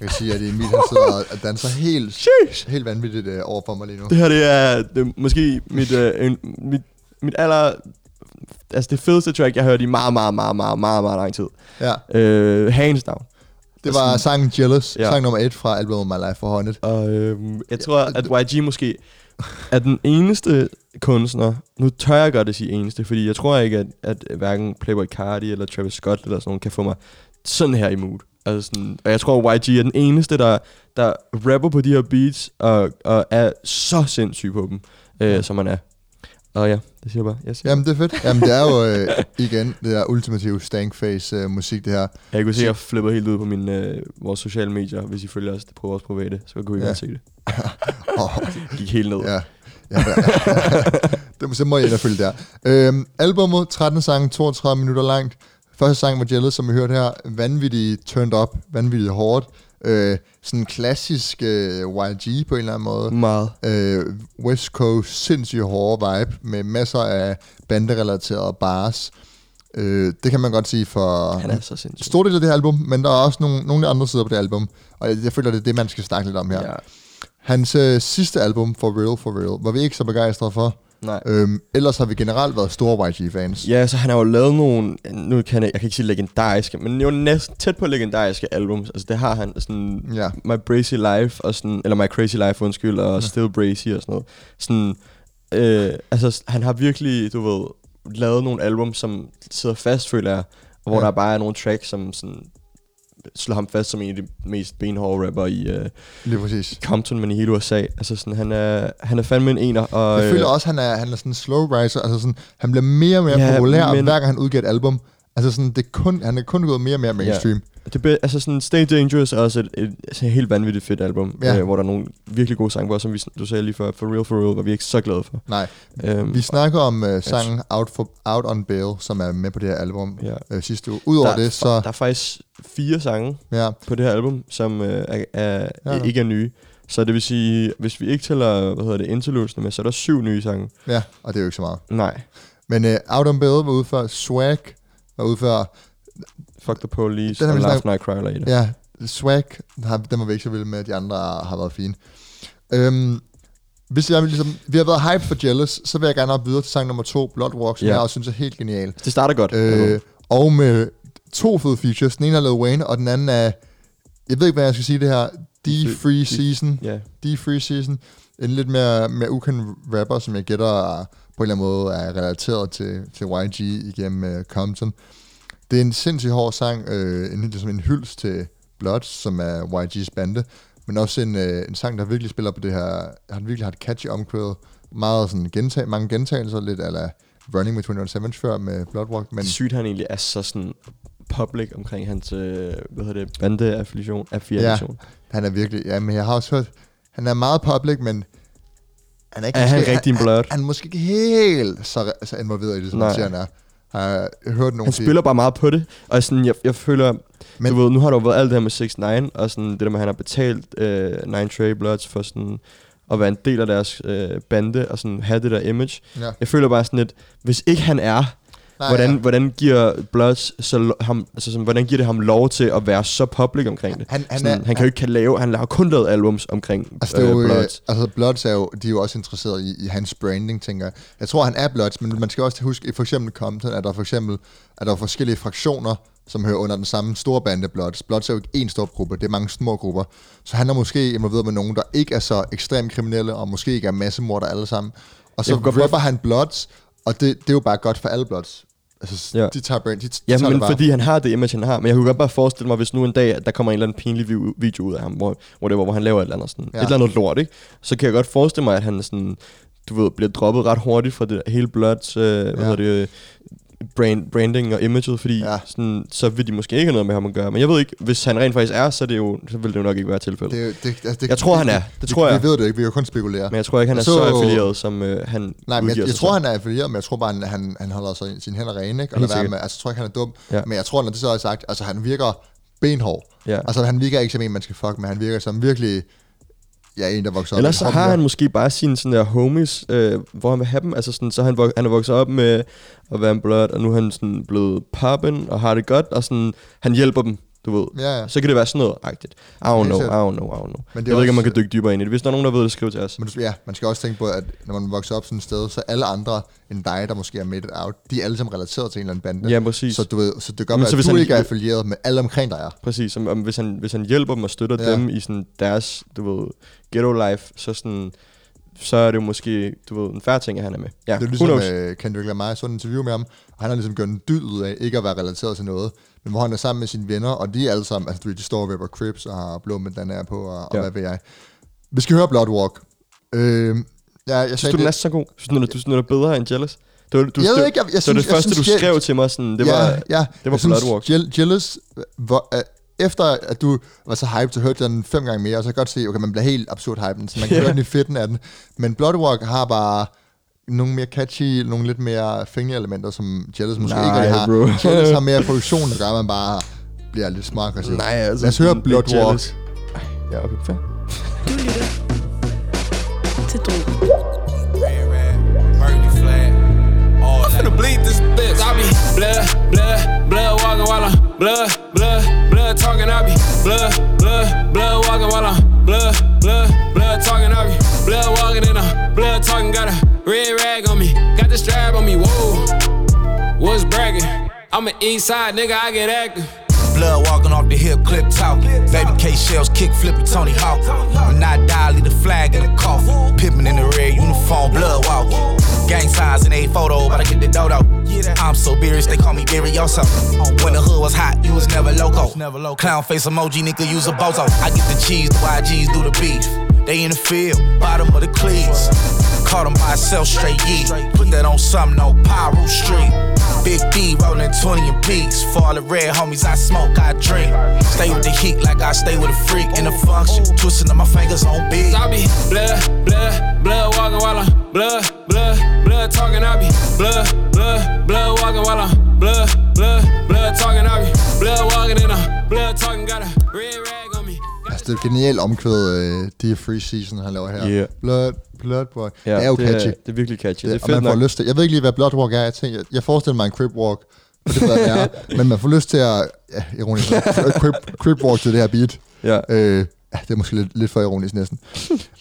Jeg kan sige, at Emil han sidder og danser helt, helt vanvittigt øh, over for mig lige nu. Det her, det er, det er måske mit, øh, en, mit, mit aller... Altså det fedeste track, jeg hørte i meget, meget, meget, meget, meget, meget lang tid. Ja. Øh, hands down. Det var altså, sangen Jealous, ja. sang nummer et fra albumet My Life four hundred. Og øh, jeg tror, at Y G måske er den eneste kunstner... Nu tør jeg godt at sige eneste, fordi jeg tror ikke, at, at hverken Playboi Carti eller Travis Scott eller sådan nogen kan få mig sådan her i mood. Altså sådan, og jeg tror, at Y G er den eneste, der, der rapper på de her beats, og, og er så sindssyg på dem, øh, som man er. Og ja, det siger jeg bare. Jeg siger Jamen, det er fedt. Jamen, det er jo øh, igen det der ultimative stankface-musik, øh, det her. Jeg kunne se, at jeg flipper helt ud på mine, øh, vores sociale medier, hvis I følger os på vores private, så kunne I ja. godt se det. Det gik helt ned. Ja. Ja, ja, ja. Det, så må jeg følge der. Øhm, albumet, tretten sange, toogtredive minutter langt. Første sang var Jealous, som vi hørte her. Vanvittigt turned up, vanvittigt hårdt. Øh, sådan en klassisk øh, Y G på en eller anden måde. Meget. Øh, West Coast, sindssygt hårde vibe, med masser af banderelaterede bars. Øh, det kan man godt sige for han er så sindssygt. Stor del af det her album, men der er også nogle, nogle andre sider på det album. Og jeg, jeg føler, det er det, man skal snakke lidt om her. Ja. Hans øh, sidste album, For Real, For Real, var vi ikke så begejstrede for. Nej. Øhm, ellers har vi generelt været store Y G-fans. Ja, så han har jo lavet nogle, nu kan jeg, jeg kan ikke sige legendariske, men jo næsten tæt på legendariske albums. Altså det har han sådan, ja. My Krazy Life og sådan, eller My Krazy Life undskyld og ja. Still Brazy og sådan noget. Sådan, øh, altså han har virkelig, du ved, lavet nogle album, som sidder fast, føler jeg, og hvor ja. Der bare er nogle tracks, som sådan slår ham fast som en af de mest benhårde rapper i, øh, lige præcis. I Compton, men i hele U S A. Altså sådan, han er, han er fandme en ener. Og, jeg føler også, han er, han er sådan en slow riser. Altså sådan, han bliver mere og mere ja, populær, men hver gang han udgiver et album. Altså sådan, det kun, han er kun gået mere og mere mainstream. Ja. Det be, altså sådan, Stay Dangerous er også et, et, et, et helt vanvittigt fedt album, ja. øh, hvor der er nogle virkelig gode sange på, som vi, du sagde lige før, For Real, For Real, var vi ikke så glade for. Nej, øhm, vi snakker om øh, sangen Out, for, Out on Bail, som er med på det her album ja. øh, sidste uge. Udover der, det, så... Der er faktisk fire sange ja. På det her album, som øh, er, er, ja. Ikke er nye. Så det vil sige, hvis vi ikke tæller, hvad hedder det, interludesene med, så er der syv nye sange. Ja, og det er jo ikke så meget. Nej. Men øh, Out on Bail var ude for Swag... var ude for Fuck the Police og Last Night Cry Later. Ja, Swag, den var vi ikke så vilde med, de andre har været fine. Øhm, hvis jeg, ligesom, vi har været hype for Jealous, så vil jeg gerne op videre til sang nummer to, Blood Walk, som yeah. jeg også synes er helt genial. Det starter godt. Øh, og med to fede features, den ene er Lil Wayne, og den anden er, jeg ved ikke hvad jeg skal sige det her, D-Free Season. Yeah. D-Free Season. En lidt mere, mere ukendt rapper, som jeg gætter på en eller anden måde er relateret til, til Y G igennem uh, Compton. Det er en sindssygt hård sang, øh, en, ligesom en hyldest til Bloods, som er Y G's bande, men også en, øh, en sang, der virkelig spiller på det her, han virkelig har et catchy omkvæd, meget sådan gentag, mange gentagelser, lidt ala Running med enogtyve Savage før med Blood Walk. Men sygt, han egentlig er så sådan public omkring hans, øh, hvad hedder det, bandeaffiliation. Ja, han er virkelig, ja, men jeg har også hørt, han er meget public, men han er, ikke, er han måske, rigtig en blød? Han, han, han er måske ikke helt så, så involveret i det, som man siger, han er. Har hørt nogen han spiller sige. Bare meget på det, og sådan, jeg, jeg føler, men, du ved, nu har der jo været alt det her med seks nine og sådan det der med, at han har betalt øh, nine Trey Bloods for sådan at være en del af deres øh, bande, og sådan have det der image. Ja. Jeg føler bare sådan lidt, hvis ikke han er, nej, hvordan, ja. Hvordan giver Bloods så lo- ham, altså sådan, hvordan giver det ham lov til at være så public omkring det? Han, han, sådan, er, han kan han, jo ikke kan lave, han har kun lavet albums omkring altså øh, jo, Bloods. Altså Bloods er jo, de er jo også interesseret i, i hans branding, tænker jeg. Jeg tror han er Bloods, men man skal også huske, for eksempel Compton, at der for eksempel er der forskellige fraktioner, som hører under den samme store bande Bloods. Bloods er jo ikke én stor gruppe, det er mange små grupper. Så han er måske involveret med nogen, der ikke er så ekstremt kriminelle, og måske ikke er massemorder alle sammen. Og så rapper for... han Bloods, og det, det er jo bare godt for alle Bloods. Altså, ja. de tager brand, de, de ja, tager men fordi han har det image, han har. Men jeg kunne godt bare forestille mig, hvis nu en dag, der kommer en eller anden pinlig video ud af ham, hvor, hvor, det var, hvor han laver et eller andet, sådan, ja. Et eller andet lort, ikke? Så kan jeg godt forestille mig, at han sådan, du ved, bliver droppet ret hurtigt fra det hele Bloods, øh, ja. Hvad hedder det, brand, branding og imaget, fordi ja. Sådan, så vil de måske ikke have noget med ham at gøre. Men jeg ved ikke, hvis han rent faktisk er, så, er det jo, så vil det jo nok ikke være tilfældet. Det, det, altså, det, jeg tror, han er. Det tror vi, jeg. Vi ved det ikke, vi kan kun spekulere. Men jeg tror ikke, han er så, så affilieret, som øh, han nej, men jeg, jeg, jeg tror, han er affilieret, men jeg tror bare, han, han, han holder sig, sine hænder rene. Ikke? Og med, altså, jeg tror ikke, han er dum. Ja. Men jeg tror, når det så er sagt, altså han virker benhård. Ja. Altså han virker ikke som en, man skal fuck med. Han virker som virkelig... Ja, en, der vokser op. Ellers så har han der. Måske bare sine sådan der homies, øh, hvor han vil have dem. Altså sådan, så han, vok- han er vokset op med at være en blot, og nu er han sådan blevet poppen og har det godt, og sådan, han hjælper dem, du ved. Ja, ja. Så kan det være sådan noget-agtigt. I don't know, I don't know, I don't know. Jeg ved ikke, om man kan dykke dybere ind i det. Hvis der er nogen, der ved det, skriv til os. Men du, ja, man skal også tænke på, at når man vokser op sådan et sted, så alle andre end dig, der måske er made it out, de er alle sammen relateret til en eller anden bande. Ja, præcis. Så, du ved, så det gør mig, at du han, ikke er affilieret med alle omkring dig. Er. Præcis, om, om, hvis, han, hvis han hjælper dem og støtter ja. Dem i sådan deres, du ved, ghetto life, så sådan... så er det jo måske, du ved, en færre ting, at han er med. Ja, det er ligesom uh, Kendrick Lamar, sådan en interview med ham, og han har ligesom gjort en dyd ud af ikke at være relateret til noget, men hvor han er sammen med sine venner, og de er alle sammen, altså de står og rapper Crips, og har blå med den her på, og, ja. Og hvad ved jeg. Vi skal høre Blood Walk. Øh, ja, jeg synes sagde, du, den er så god? Synes du, du synes, den er bedre end Jealous? Du, du, jeg ved ikke, jeg, jeg det synes, var det jeg første, synes, du skrev jeg, til mig, sådan, det ja, var, ja, det var Blood Walk. Je- Jealous, hvor, uh, efter at du var så hyped, så hørte jeg den fem gange mere, og så kan jeg godt se, okay, man bliver helt absurd hyped, så man kan yeah. høre den i fedten af den. Men Bloodwalk har bare nogle mere catchy, nogle lidt mere fingerelementer, som Jealous måske nej, ikke rigtig har. Bro. Jealous har mere produktion, der gør, man bare bliver lidt smart. Nej, altså, lad os høre Bloodwalk Ja, okay, fair. Du lytter til Dråben. I'm an east side nigga, I get active. Blood walking off the hip, clip talking. Baby K shells, kick flipping Tony Hawk. When I die, leave the flag in the coffin. Pippin in the red uniform, blood walking. Gang signs in a photo, but I get the dodo. I'm so bearish, they call me Berioso. When the hood was hot, you was never loco. Clown face emoji, nigga, use a bozo. I get the cheese, the Y Gs do the beef. They in the field, bottom of the cleats. Caught them by self straight yeet. Put that on something, no Pyro Street. Big D rolling twenty in peaks. For all the red homies, I smoke, I drink. Stay with the heat like I stay with a freak. In the function, twisting up my fingers on big. I be blood, blood, blood walking while I'm blood, blood, blood talking. I be blood, blood, blood walking while I'm blood, blood, blood talking. I be blood walking in a blood talking. Got a red rag on me. Altså, det er et genialt omkvæd, øh, de free season, han laver her. Yeah. Blood, blood walk. Ja, det er jo det catchy. Er, det er virkelig catchy. Det, det er fedt, man får lyst til. Jeg ved ikke lige, hvad blood walk er. Jeg, tænker, jeg, jeg forestiller mig en crip walk. Det er, men man får lyst til at... Ja, ironisk. crip, crip walk til det her beat. Ja. Øh, det er måske lidt, lidt for ironisk næsten.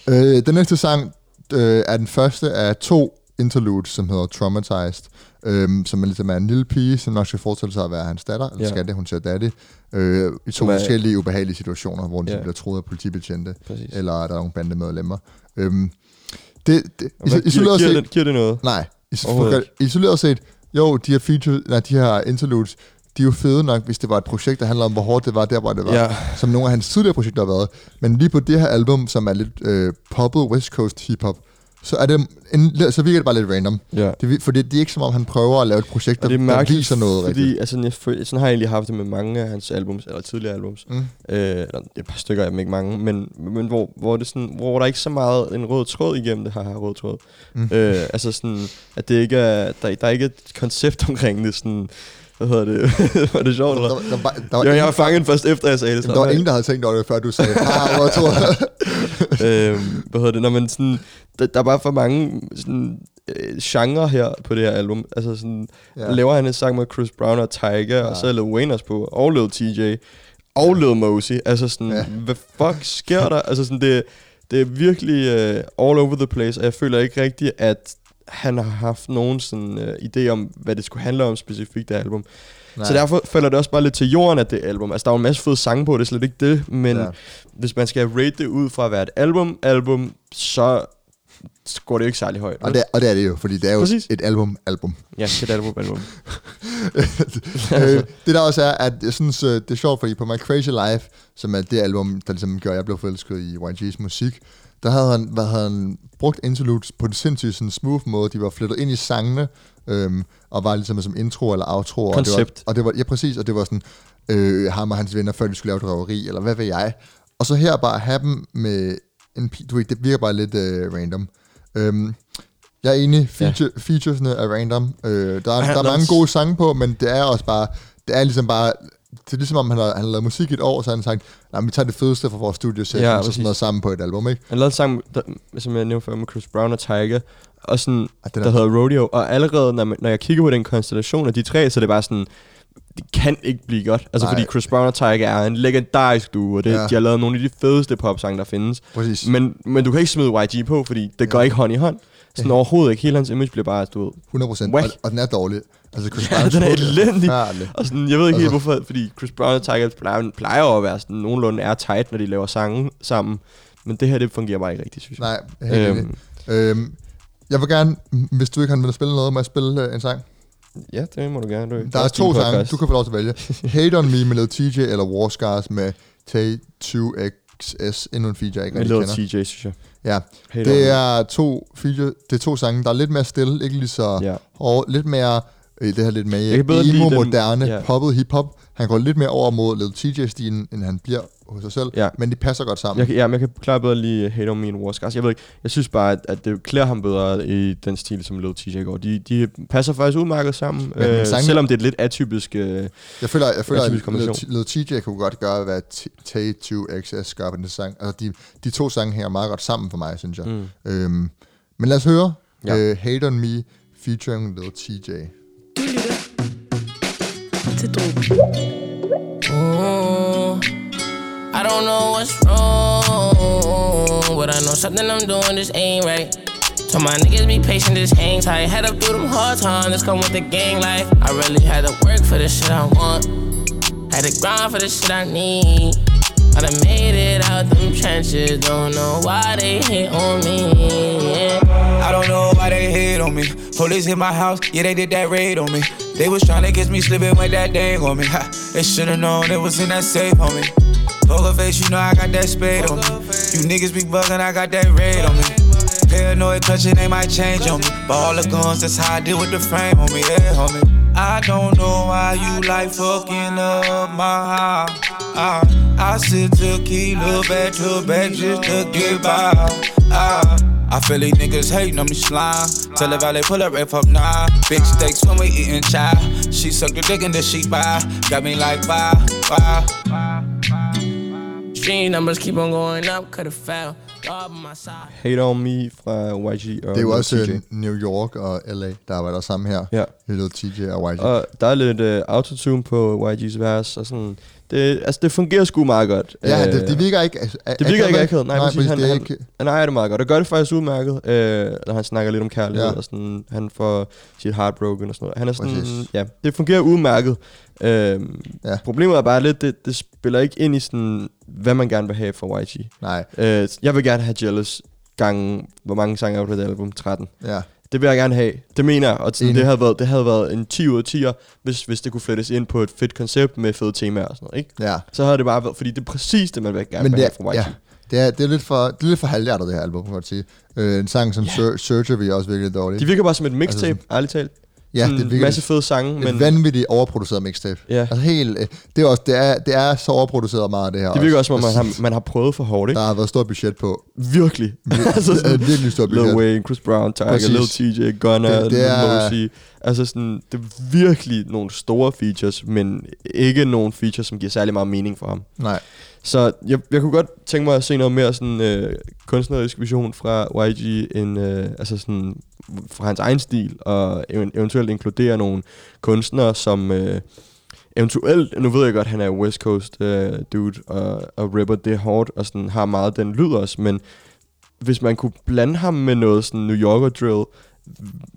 øh, den næste sang øh, er den første af to interludes, som hedder Traumatized. Øhm, som er ligesom er en lille pige, som nok skal fortælle sig at være hans datter, eller ja. Skal det, hun siger daddy, øh, i to Hvad? forskellige ubehagelige situationer, hvor hun ja. bliver troet af politibetjente, Præcis. eller der er nogle bandemedlemmer. Øhm, det, det, Hvad, is- giver, giver, set, det, giver det noget? Nej. Is- for, isoleret set, jo, de her, feature, nej, de her interludes, de er jo fede nok, hvis det var et projekt, der handler om, hvor hårdt det var, der hvor det var, ja. som nogle af hans tidligere projekter har været. Men lige på det her album, som er lidt øh, poppet West Coast hip-hop, så er det en, så virker det bare lidt random. Ja. Det, for det, det er ikke som om, han prøver at lave et projekt, der, der viser noget fordi, rigtigt. Altså, jeg, sådan har jeg egentlig haft det med mange af hans albums, eller tidligere albums. Mm. Øh, eller et par stykker af dem, ikke mange. Men, men hvor, hvor, det sådan, hvor der ikke så meget en rød tråd igennem det her, her rød tråd. Mm. Øh, altså sådan, at det ikke er, der, der er ikke et koncept omkring det sådan... Hvad hedder det? Var det sjovt, eller? Der, der, der, der var jo, jeg var fanget den først efter, jeg sagde det. Jamen, der var ingen, der havde tænkt over det, før du sagde, ah, hvor tror jeg? øhm, hvad hedder det? Nå, men sådan, der, der er bare for mange sådan, øh, genre her på det her album. Altså sådan, ja. laver han en sang med Chris Brown og Tyga, ja. og så er Lil Wayne også på, og Lil TJay, og Lil Mosey. Altså sådan, ja. hvad fuck sker der? Altså sådan, det, det er virkelig øh, all over the place, og jeg føler ikke rigtigt, at... han har haft nogen sådan øh, idé om, hvad det skulle handle om specifikt, det album. Nej. Så derfor falder det også bare lidt til jorden af det album. Altså, der er en masse fede sange på, det er slet ikke det, men ja. hvis man skal rate det ud fra at være et album, album, så går det jo ikke særlig højt. Og det, og det er det jo, fordi det er jo Præcis. et album-album. Ja, et album-album. Det der også er, at jeg synes, det er sjovt, fordi på My Krazy Life, som er det album, der ligesom gør, at jeg blev forelsket i Y G's musik, der havde han, hvad havde han brugt interludes på en sindssygt sådan smooth måde. De var flettet ind i sangene, øhm, og var ligesom som intro eller outro. Koncept. Og det var, og det var, ja, præcis, og det var sådan, øh, ham og hans venner, før de skulle lave drøveri, eller hvad ved jeg. Og så her bare have dem med en, du ved, det virker bare lidt øh, random. Øhm, jeg er enig, feature, ja. featuresne er random. Øh, der er, der er mange gode sange på, men det er også bare, det er ligesom bare... Det er ligesom, om han har, han har lavet musik i et år, så har han sagt, nej, vi tager det fedeste fra vores studiosæt, ja, og så sådan noget sammen på et album, ikke? Han lavede en sang, der, som jeg nævnte før, med Chris Brown og Tyga, og sådan, ah, der hedder Rodeo, og allerede, når, når jeg kigger på den konstellation af de tre, så er det bare sådan, det kan ikke blive godt. Altså, nej. fordi Chris Brown og Tyga er en legendarisk duo, og det, ja. de har lavet nogle af de fedeste popsange, der findes. Præcis. Men, men du kan ikke smide Y G på, fordi det ja. går ikke hånd i hånd. Sådan ja. overhovedet ikke. Hele hans image bliver bare, du ved... hundrede procent Whack. Og, og den er dårlig. Altså, Chris Brown ja, den er elendig. Og sådan, jeg ved ikke altså. helt hvorfor, fordi Chris Brown og Tyga plejer, plejer at være sådan nogenlunde er tight, når de laver sange sammen. Men det her, det fungerer bare ikke rigtigt, synes jeg. Nej, helt øhm. øhm, Jeg vil gerne, hvis du ikke har noget spille noget, må jeg spille øh, en sang? Ja, det må du gerne. Du, der, der er, er to sange, du kan få lov til at vælge. Hate On Me med Lil TJay eller War Scars med Tay to X S, endnu en feature, jeg ikke rigtig kender. Lil TJay, synes jeg. Ja, Hate det er to feature, det er to sange, der er lidt mere stille, ikke lige så... Ja. Og lidt mere, øh, det her lidt mere emo-moderne, yeah. poppet hip-hop. Han går lidt mere over mod Lil T J-stilen, end han bliver hos sig selv, ja. Men de passer godt sammen. Jeg kan, ja, men jeg kan klare bedre lige Hate On Me and War Scars. Jeg ved ikke, jeg synes bare, at, at det klæder ham bedre i den stil, som Lil T J går. De, de passer faktisk udmærket sammen, men, øh, men sangen, selvom det er et lidt atypisk øh, Jeg føler, jeg føler at Lil T J kunne godt gøre, hvad Tay to X S gør på den sang. Altså, de, de to sange hænger meget godt sammen for mig, synes jeg. Mm. Øhm, men lad os høre ja. øh, Hate On Me featuring Lil T J. Oh, I don't know what's wrong, but I know something I'm doing just ain't right. So my niggas be patient, just hang tight. Had up through them hard times, just come with the gang life. I really had to work for the shit I want, had to grind for the shit I need. I done made it out them trenches, don't know why they hate on me, yeah. I don't know why they hate on me. Police hit my house, yeah, they did that raid on me. They was tryna catch me slipping with that dang on me. Ha, they shoulda known it was in that safe on me. Poker face, you know I got that spade on me. You niggas be buggin', I got that raid on me. Paranoid clutchin', they might change on me. But all the guns, that's how I deal with the frame on me, yeah, homie. I don't know why you like fucking up my house. I, I sip tequila back to back just to get by. I, I feel these niggas hating on me slime. Tell the valet pull up, rep up nah. Bitch steaks when we eatin' chai. She suck the dick and then she buy. Got me like bye, bye, bye, bye. Stream numbers keep on going up, coulda fell. Hate On Me fra Y G og det er også T J. New York og L A, der arbejder sammen her. Ja. Lil T J og Y G. Og der er lidt uh, autotune på Y G's vers og sådan. Det, altså det fungerer sgu meget godt. Ja, det, det virker ikke. A- det virker ikke akavet. Nej, nej, præcis, han, det er han, ikke. Han ejer det meget godt. Det gør det faktisk udmærket, øh, når han snakker lidt om kærlighed ja. Og sådan. Han får sit heartbroken og sådan noget. Han er sådan, præcis. Ja, det fungerer udmærket. Øh, ja. Problemet er bare lidt, det, det spiller ikke ind i sådan, hvad man gerne vil have for Y G. Nej. Øh, jeg vil gerne have Jealous gange, hvor mange sange er på det album? tretten. Ja. Det vil jeg gerne have. Det mener jeg. Og sådan, det, havde været, det havde været en ti ud af ti, hvis, hvis det kunne flettes ind på et fedt koncept med fede temaer og sådan noget, ikke? Ja. Så havde det bare været, fordi det er præcis det, man vil gerne vil have fra Y G. Ja. Det er, det er lidt for, det er lidt for halvhjertet, det her album, kan man sige. Øh, en sang som yeah. Sur- Surgery vi også virkelig dårligt. Det virker bare som et mixtape, altså, ærligt talt. Ja, det er en masse fede sange, men et vanvittigt overproduceret mixtape. Ja. Altså helt, det er også det er det er så overproduceret meget det her. Det virker også, også som man har man har prøvet for hårdt, ikke? Der har været stort budget på. Virkelig. altså sådan, det er virkelig stort budget. Lil Wayne, Chris Brown, Tyga, Lil T J, Gunna, Mosey. Altså sådan det er virkelig nogle store features, men ikke nogle features som giver særlig meget mening for ham. Nej. Så jeg, jeg kunne godt tænke mig at se noget mere sådan øh, kunstnerisk vision fra Y G end øh, altså sådan fra hans egen stil og eventuelt inkludere nogle kunstnere som øh, eventuelt nu ved jeg godt han er West Coast øh, dude og, og rapper det hårdt og sådan har meget den lyd også, men hvis man kunne blande ham med noget sådan New Yorker drill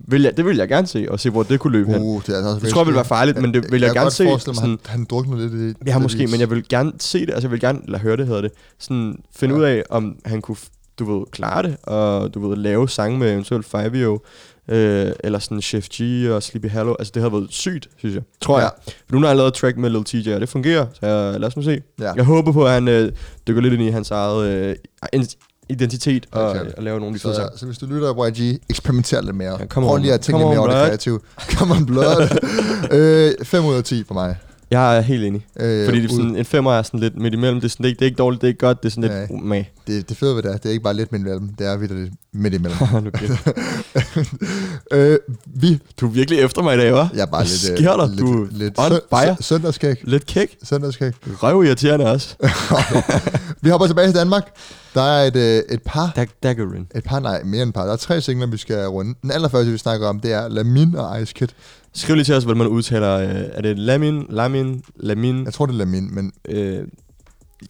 vil jeg, det vil jeg gerne se, og se hvor det kunne løbe uh, hen. Det, altså det tror jeg ville være farligt, men det vil jeg, jeg gerne se. Mig, sådan, han, han drukner lidt i det. Ja, det måske, vis. Men jeg vil gerne se det, altså jeg vil gerne, eller høre det hedder det, sådan finde ja. Ud af, om han kunne, du ved, klare det, og du ved, lave sange med eventuelt five E O, øh, eller sådan Chef G og Sleepy Hollow, altså det havde været sygt, synes jeg, tror ja. Jeg. For nu har jeg lavet track med Lil T J, og det fungerer, så jeg, lad os nu se. Ja. Jeg håber på, at han øh, dykker lidt ind i hans eget... Øh, identitet og, okay. og lave nogle af de fede ting. Så hvis du lytter på Y G, eksperimenter lidt mere. Ja, prøv lige at tænke lidt mere over det kreative. Come on, blood. øh, fem ud af ti for mig. Jeg er helt enig. Øh, Fordi det er sådan, en femmer er sådan lidt midt imellem. Det er, sådan, det, er ikke, det er ikke dårligt, det er ikke godt. Det er sådan lidt... Uh, det, det fede ved det er, det er ikke bare lidt midt imellem. Det er virkelig midt imellem. øh, vi. Du er virkelig efter mig i dag, hva'? Jeg er bare lidt... Hvad sker der? Lidt, du lidt, on fire. Søndagskæk. Lidt kæk. Søndagskæk. Røvirriterende også. Vi hopper tilbage til Danmark. Der er et, et par... Dag- Daggerin. Et par, nej, mere end par. Der er tre singler, vi skal runde. Den allerførste, vi snakker om, det er Lamin og Icekiid. Skriv lige til os, hvordan man udtaler... Øh, er det Lamin, Lamin, Lamin? Jeg tror, det er Lamin, men... Øh,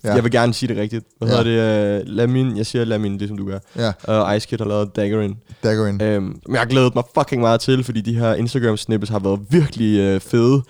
ja. Jeg vil gerne sige det rigtigt. Hvad ja. Hedder det? Øh, Lamin, jeg siger Lamin, det som du gør. Ja. Og Icekiid har lavet Daggerin. Daggerin. Øh, men jeg har glædet mig fucking meget til, fordi de her Instagram-snippets har været virkelig øh, fede.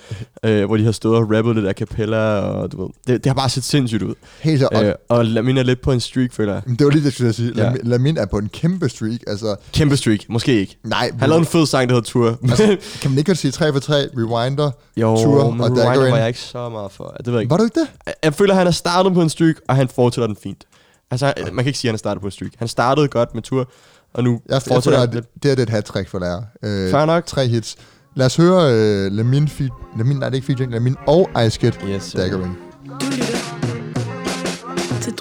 øh, hvor de har stået og rappet lidt a cappella, og du ved... Det, det har bare set sindssygt ud. Helt så. Øh, og Lamin er lidt på en streak, føler jeg. Det var lige det, jeg skulle sige. Ja. Lamin er på en kæmpe streak, altså... Kæmpe streak, måske ikke. Nej. Han har lavet en fed sang, der hedder Tour. Altså, kan man ikke godt sige tre for tre, Rewinder, jo, Tour og Daggerin? Jo, Rewinder var jeg ikke så meget for. Det ved jeg ikke. Var du ikke det? Jeg, jeg føler, han har startet på en streak, og han fortsætter den fint. Altså, man kan ikke sige, at han startede på en streak. Han startede godt med Tour, og nu jeg fortsætter han. Det, det er det et hat-trick for lærer. Øh, Fair nok. Tre hits. Lad os høre øh, Lamin, fe- Lamin, nej, det er ikke featuring, Lamin og Icekiid, yes, Daggerin'. Til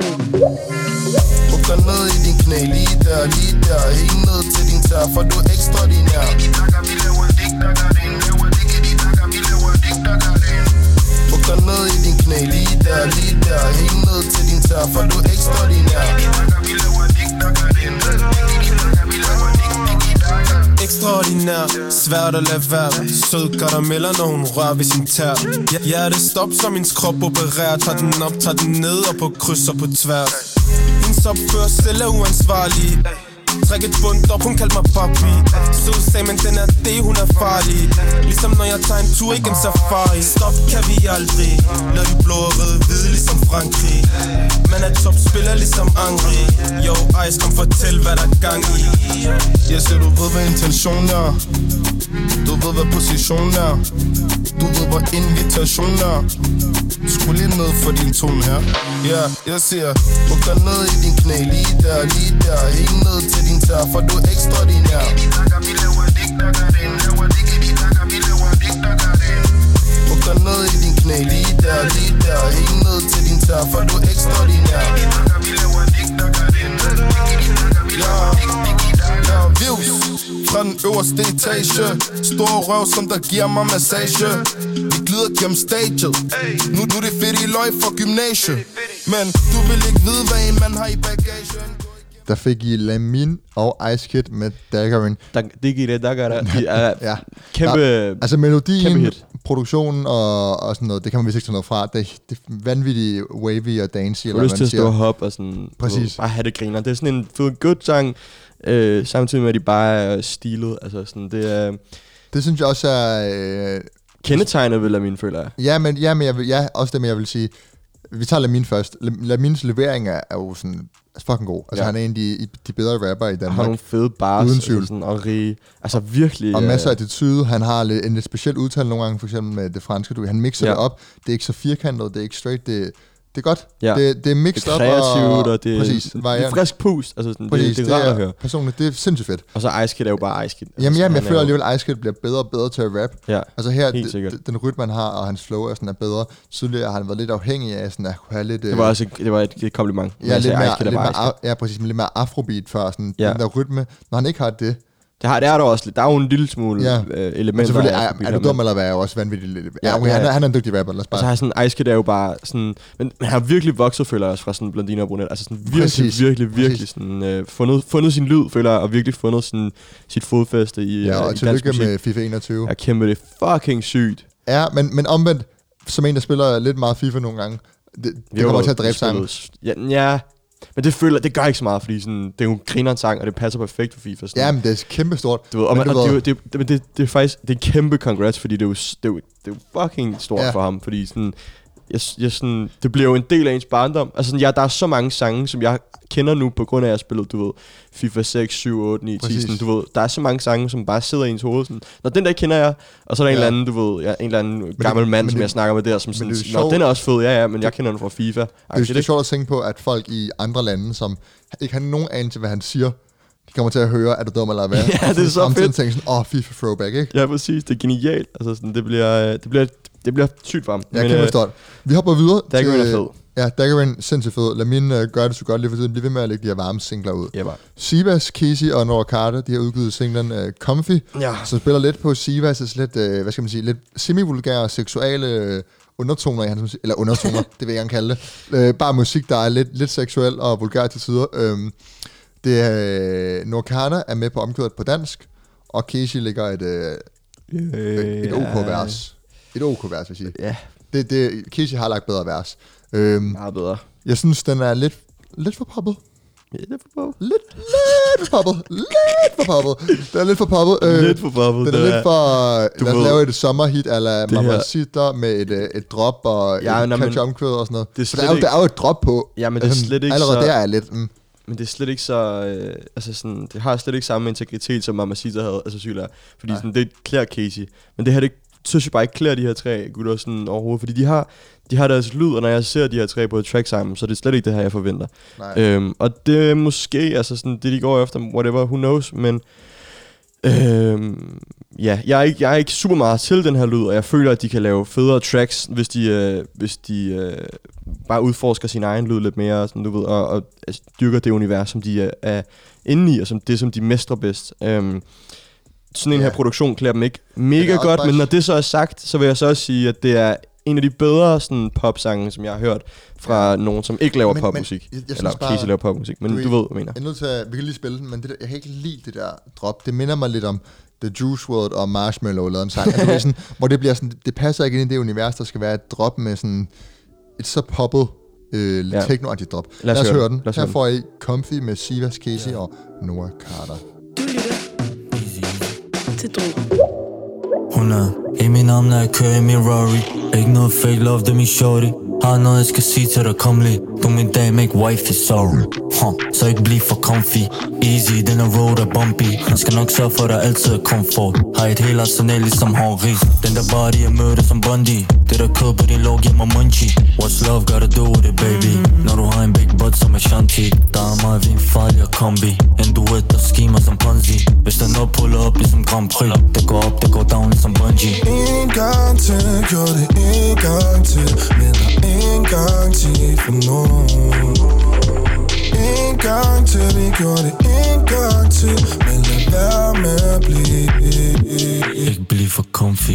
Bukker ned i din knæ, lige der, lige der, helt ned til din tær, for du er ekstraordinær. De takker, vi laver dig, takker den, laver dig, de takker, vi laver dig, takker den. Bukker ned i din knæ, lige der, lige der, helt ned til din tær, for du er ekstraordinær. De takker, vi laver dig, takker den, de takker, vi laver dig. Ekstraordinær, svært at lade være. Sød karameller, når hun rører ved sin tær. Hjertet stop, som hendes krop opererer. Tager den op, tager den ned og på kryds og på tværs. Hendes opfører selv er uansvarlig. Træk et bundt op, hun kaldte mig papi. Så sagde man, den er det, hun er farlig. Ligesom når jeg tager en tur, ikke en safari. Stop kan vi aldrig. Lad de blå og røde hvide, ligesom Frankrig. Man er topspiller, ligesom Angri. Yo, Ice, kom fortæl, hvad der er gang i. Jeg siger, du ved, hvad intentionen er. Du ved, hvad positionen er. Du ved, hvor invitationen er. Skru lige ned for din tone her. Ja, yeah, jeg siger, bukker ned i din knæ, lige der, lige der, helt ned til din tær, for du er ekstraordinær. Bukker ned i din knæ, lige der, lige der, helt ned til din tær, for du er ekstraordinær. Ja, views fra den øverste etage. Store røv, som der giver mig massage. Vi glider gennem staget. Nu, nu er det fedt i løg for gymnasiet. Men du vil ikke vide, hvad en mand har i bagagen. Der fik I Lamin og Icekiid med Daggerin'. Det gik det, Daggerin'. Ja. Kæmpe der, altså melodien, kæmpe produktionen og, og sådan noget, det kan man vist ikke tage noget fra. Det, det er vanvittigt wavy og dancey. Du har lyst til at stå og hoppe og sådan. Præcis. Bare have det griner. Det er sådan en feel good sang. Øh, samtidig med, at de bare er stilet, altså sådan, det er... Det synes jeg også er... Øh, kendetegnet ved Lamin, føler jeg. Ja, men, ja, men jeg vil, ja, også det, men jeg vil sige... Vi tager Lamin først. Lamins levering er, er jo sådan fucking god. Altså, ja. Han er en af de, de bedre rapper i Danmark. Han har nogle fede bars, og sådan, og rige. Altså, virkelig... Og masser af attitude. Han har lidt, en lidt speciel udtale nogle gange, for eksempel med det franske. Du, han mixer ja. det op. Det er ikke så firkantet, det er ikke straight, det... Det er godt. Ja. Det, det er mixed det er kreativt, op, og, og det, præcis, det er frisk pust. Altså sådan, præcis, det, det er rart at høre. Personligt, det er sindssygt fedt. Og så Icekiid er jo bare Icekiid. Altså, jamen, jamen jeg føler alligevel, at Icekiid bliver bedre og bedre til at rap. Ja, altså her, d- den rytme, han har, og hans flow er, sådan, er bedre. Tidligere har han været lidt afhængig af sådan, at kunne have lidt... Det var også et, det var et kompliment. Ja, lidt mere, lidt mere af, ja, præcis, men lidt mere afrobeat før. Sådan, ja. Den der rytme, når han ikke har det... Det, har, det er der også lidt. Der er jo en lille smule ja. øh, elementer. Men er, er du dum eller hvad? Er jo også vanvittigt. Ja, ja, okay, ja. Han, er, han er en dygtig rapper. Lad os bare. Og så har sådan, Icekiid er jo bare sådan... Men han har virkelig vokset, føler jeg også, fra sådan blondiner og brunette. Altså sådan virkelig, Præcis. virkelig, virkelig Præcis. sådan... Øh, fundet, fundet sin lyd, føler jeg, og virkelig fundet sådan, sit fodfæste i, ja, og øh, i dansk musik. Ja, og tillykke med FIFA enogtyve. Jeg kæmper det fucking sygt. Ja, men, men omvendt, som en, der spiller lidt meget FIFA nogle gange, det, det jo, kommer til at dræbe sammen. Ja, ja. Men det føler det gør ikke så meget, fordi sådan, det er jo en grineren sang, og det passer perfekt for FIFA. Ja, men det er kæmpestort. Du ved, og man, og det, det, det, det, det er faktisk det er en kæmpe congrats, fordi det er jo, det er jo, det er jo fucking stort ja. for ham, fordi sådan, jeg, jeg sådan, det bliver jo en del af ens barndom. Altså sådan, jeg, der er så mange sange, som jeg kender nu, på grund af, at jeg spillede, du ved, FIFA seks, syv, otte, ni, ti. Sådan, du ved, der er så mange sange, som bare sidder i ens hoved. Sådan, når den der kender jeg, og så er der ja. en eller anden, du ved, ja, en eller anden gammel det, mand, det, som jeg snakker med der, som sådan, nå, den er også fed, ja, ja, men jeg kender den fra FIFA. Det, det, det er sjovt at tænke på, at folk i andre lande, som ikke har nogen anelse til, hvad han siger, de kommer til at høre, er du dum eller hvad? Ja, det er så fedt. Og tænker sådan, åh, oh, FIFA throwback, ikke? Ja, præcis, det er genialt. Altså sådan, det bliver, det bliver Det bliver sygt varmt. Ja, kæmpe øh, stort. Vi hopper videre. Daggerin til, er fed. Ja, Daggerin sindssygt fed. Lamin øh, gør det så godt lige for tiden. Bliv ved med at lægge de her varme singler ud. Ja, bare. Sivas, Kesi og Noah Carter, de har udgivet singleren øh, Comfy. Ja. Så spiller lidt på Sivas' lidt, øh, hvad skal man sige, lidt semivulgære, seksuale øh, undertoner i hans, eller undertoner, det vil jeg gerne kalde det. Øh, bare musik, der er lidt, lidt seksuel og vulgær til tider. Øh, det, øh, Noah Carter er med på omkødet på dansk, og Kesi lægger et, øh, yeah. et OK-vers. Et OK-vers, vil jeg sige. Ja. Det, det, Kesi har lagt bedre vers. Øhm, Meget bedre. Jeg synes, den er lidt, lidt for poppet. Ja, lidt for poppet. Lidt, lidt for poppet. Lidt for poppet. Den er lidt for poppet. Øh, lidt for poppet. Den er lidt for... Lad os lave et sommerhit ala Mamacita med et, et drop og ja, et catch omkvæd og sådan noget. Det er der, er jo, ikke, der er jo et drop på. Ja, men det er slet sådan, ikke allerede så... der er lidt... Mm. Men det er slet ikke så... Øh, altså sådan, det har slet ikke samme integritet, som Mamacita havde. Altså sygt der. Fordi sådan, det klæder Kesi. Men det her, det så jeg bare ikke klæder de her tre gutter sådan overhovedet, fordi de har, de har deres lyd, og når jeg ser de her tre på et track sammen, så er det slet ikke det her, jeg forventer. Øhm, og det er måske, altså sådan, det de går efter, whatever, who knows, men øhm, ja, jeg er ikke, jeg er ikke super meget til den her lyd, og jeg føler, at de kan lave federe tracks, hvis de, øh, hvis de øh, bare udforsker sin egen lyd lidt mere, sådan, du ved, og, og altså, dyrker det univers, som de er, er inde i, og som det, som de mestrer bedst. Um, sådan en ja. her produktion klæder dem ikke mega godt, men når det så er sagt, så vil jeg så også sige, at det er en af de bedre sådan popsange, som jeg har hørt fra ja. nogen, som ikke laver men, popmusik. Men, jeg, jeg Eller Kesi laver popmusik, men du, du ved, hvad jeg mener. Jeg er nødt til at, vi kan lige spille den, men det der, jeg kan ikke lide det der drop. Det minder mig lidt om The Juice world og Marshmallow lavede en sang, altså, sådan, hvor det bliver sådan, det passer ikke ind i det univers, der skal være et drop med sådan et så poppet øh, ja. techno-agtigt drop. Lad os, Lad os høre den. Os Her høre får I Comfy med Sivas, Kesi ja. og Noah Carter. Du lytter til Dråben. hundrede I min arm, når jeg kører i min Rory. Ikke noget fake love, det er min shorty. Har noget, jeg skal sige til dig, kom lige. Du min dame, ikke wifey, sorry huh. Så ikke bliv for comfy. Easy, den er road er bumpy. Han skal nok sørge for dig, altid er comfort. Har et helt arsenal, ligesom hårdris. Den der body, jeg møder som Bundy. Det der kød på din lov, giver mig munchie. What's love, gotta do with it, baby. Når du har en big butt som er shanty. Der er meget vin, farlig og kombi. En duet, der skimmer som Ponzi. Hvis der noget puller op, ligesom Grand Prix. Det går op, det går down, ligesom Bungie. En gang til, gør det en gang til. Men en gang til for nogen. En gang til, vi gjorde det en gang til. Men lad være med at blive. Ikke blive for comfy.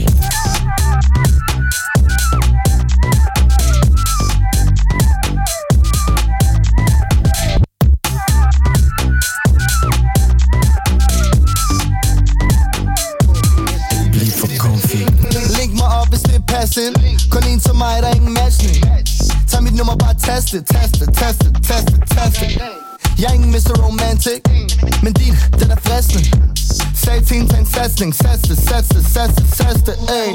Bliv for comfy. Link mig op, hvis det er passende. Kun en til mig, der er ingen matchning. Tag mit nummer, bare taste, taste, taste, taste, taste. Jeg er ingen mister romantic, men din, den er fristende. Satan til en satsning, satste, satste, satste, satste, ey.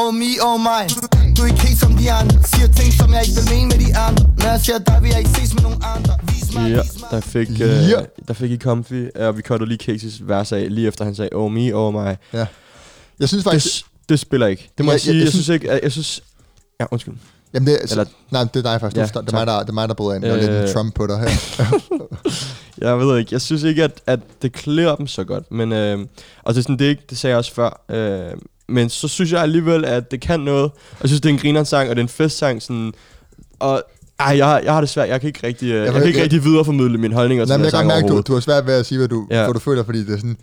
Oh me, oh my. Du er ikke helt som de andre. Siger ting, som jeg ikke vil mene med de andre. Når jeg siger dig, vil jeg ikke ses med nogen andre. Vis mig, ja, vis mig. Der fik, øh, yeah. der fik I Comfy, og vi cuttede lige Kesis vers af, lige efter han sagde, oh me, oh my. Ja. Jeg synes faktisk... Det, det spiller ikke. Det må jeg, jeg sige. Jeg, jeg synes ikke... Jeg, jeg synes... Ja, undskyld. Jamen det, Eller, nej, det er dig faktisk. Ja, det, er mig, der, det er mig, der bryder ind. Jeg er øh, lidt en Trump på dig her. Jeg ved ikke. Jeg synes ikke, at, at det klæder dem så godt. Men, øh, og det er sådan, det, ikke, det sagde jeg også før. Øh, men så synes jeg alligevel, at det kan noget. Jeg synes, det er en grinersang, og det er en festsang. Sådan, og ej, jeg, jeg har det svært. Jeg kan ikke rigtig, jeg jeg kan ikke rigtig videreformidle mine holdninger til den her sang overhovedet. Jeg kan mærke, du, du har svært ved at sige, hvad du, ja. hvad du føler, fordi det er sådan...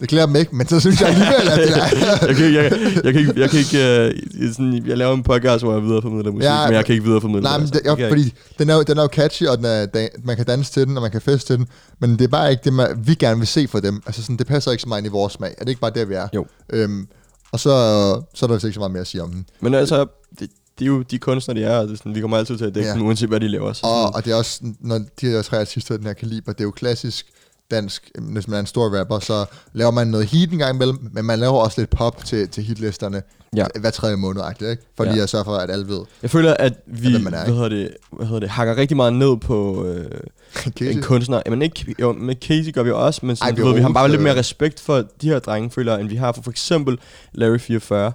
Det klæder dem ikke, men så synes jeg alligevel, at det er. jeg, kan, jeg, jeg kan ikke, jeg kan ikke, jeg, sådan, jeg laver en podcast, hvor jeg videreformidler musik, ja, men jeg kan ikke videreformidle nej, det. Nej, altså. men fordi den er, den er jo catchy, og den er, den, man kan danse til den, og man kan feste til den, men det er bare ikke det, man, vi gerne vil se for dem. Altså sådan, det passer ikke så meget ind i vores smag. Er det ikke bare der, vi er? Jo. Øhm, og så, så er der vist ikke så meget mere at sige om den. Men altså, det, det er jo de kunstnere, de er, og det er sådan, vi kommer altid til at dække ja. dem, uanset hvad de laver. Så og, og det er også, når de her tre artister af den her kaliber, det er jo klassisk dansk, hvis man er en stor rapper, så laver man noget hit en gang imellem, men man laver også lidt pop til, til hitlisterne ja. hver tredje måned, ikke? Fordi ja. jeg sørger for, at alle ved. Jeg føler, at vi at, hvad er, hvad hedder det, hvad hedder det, hakker rigtig meget ned på øh, en kunstner. Jamen ikke, jo, med Kesi gør vi også, men sådan, Ej, vi, ved, vi har bare lidt mere respekt for de her drenge, føler, end vi har for for eksempel Larry fireogfyrre.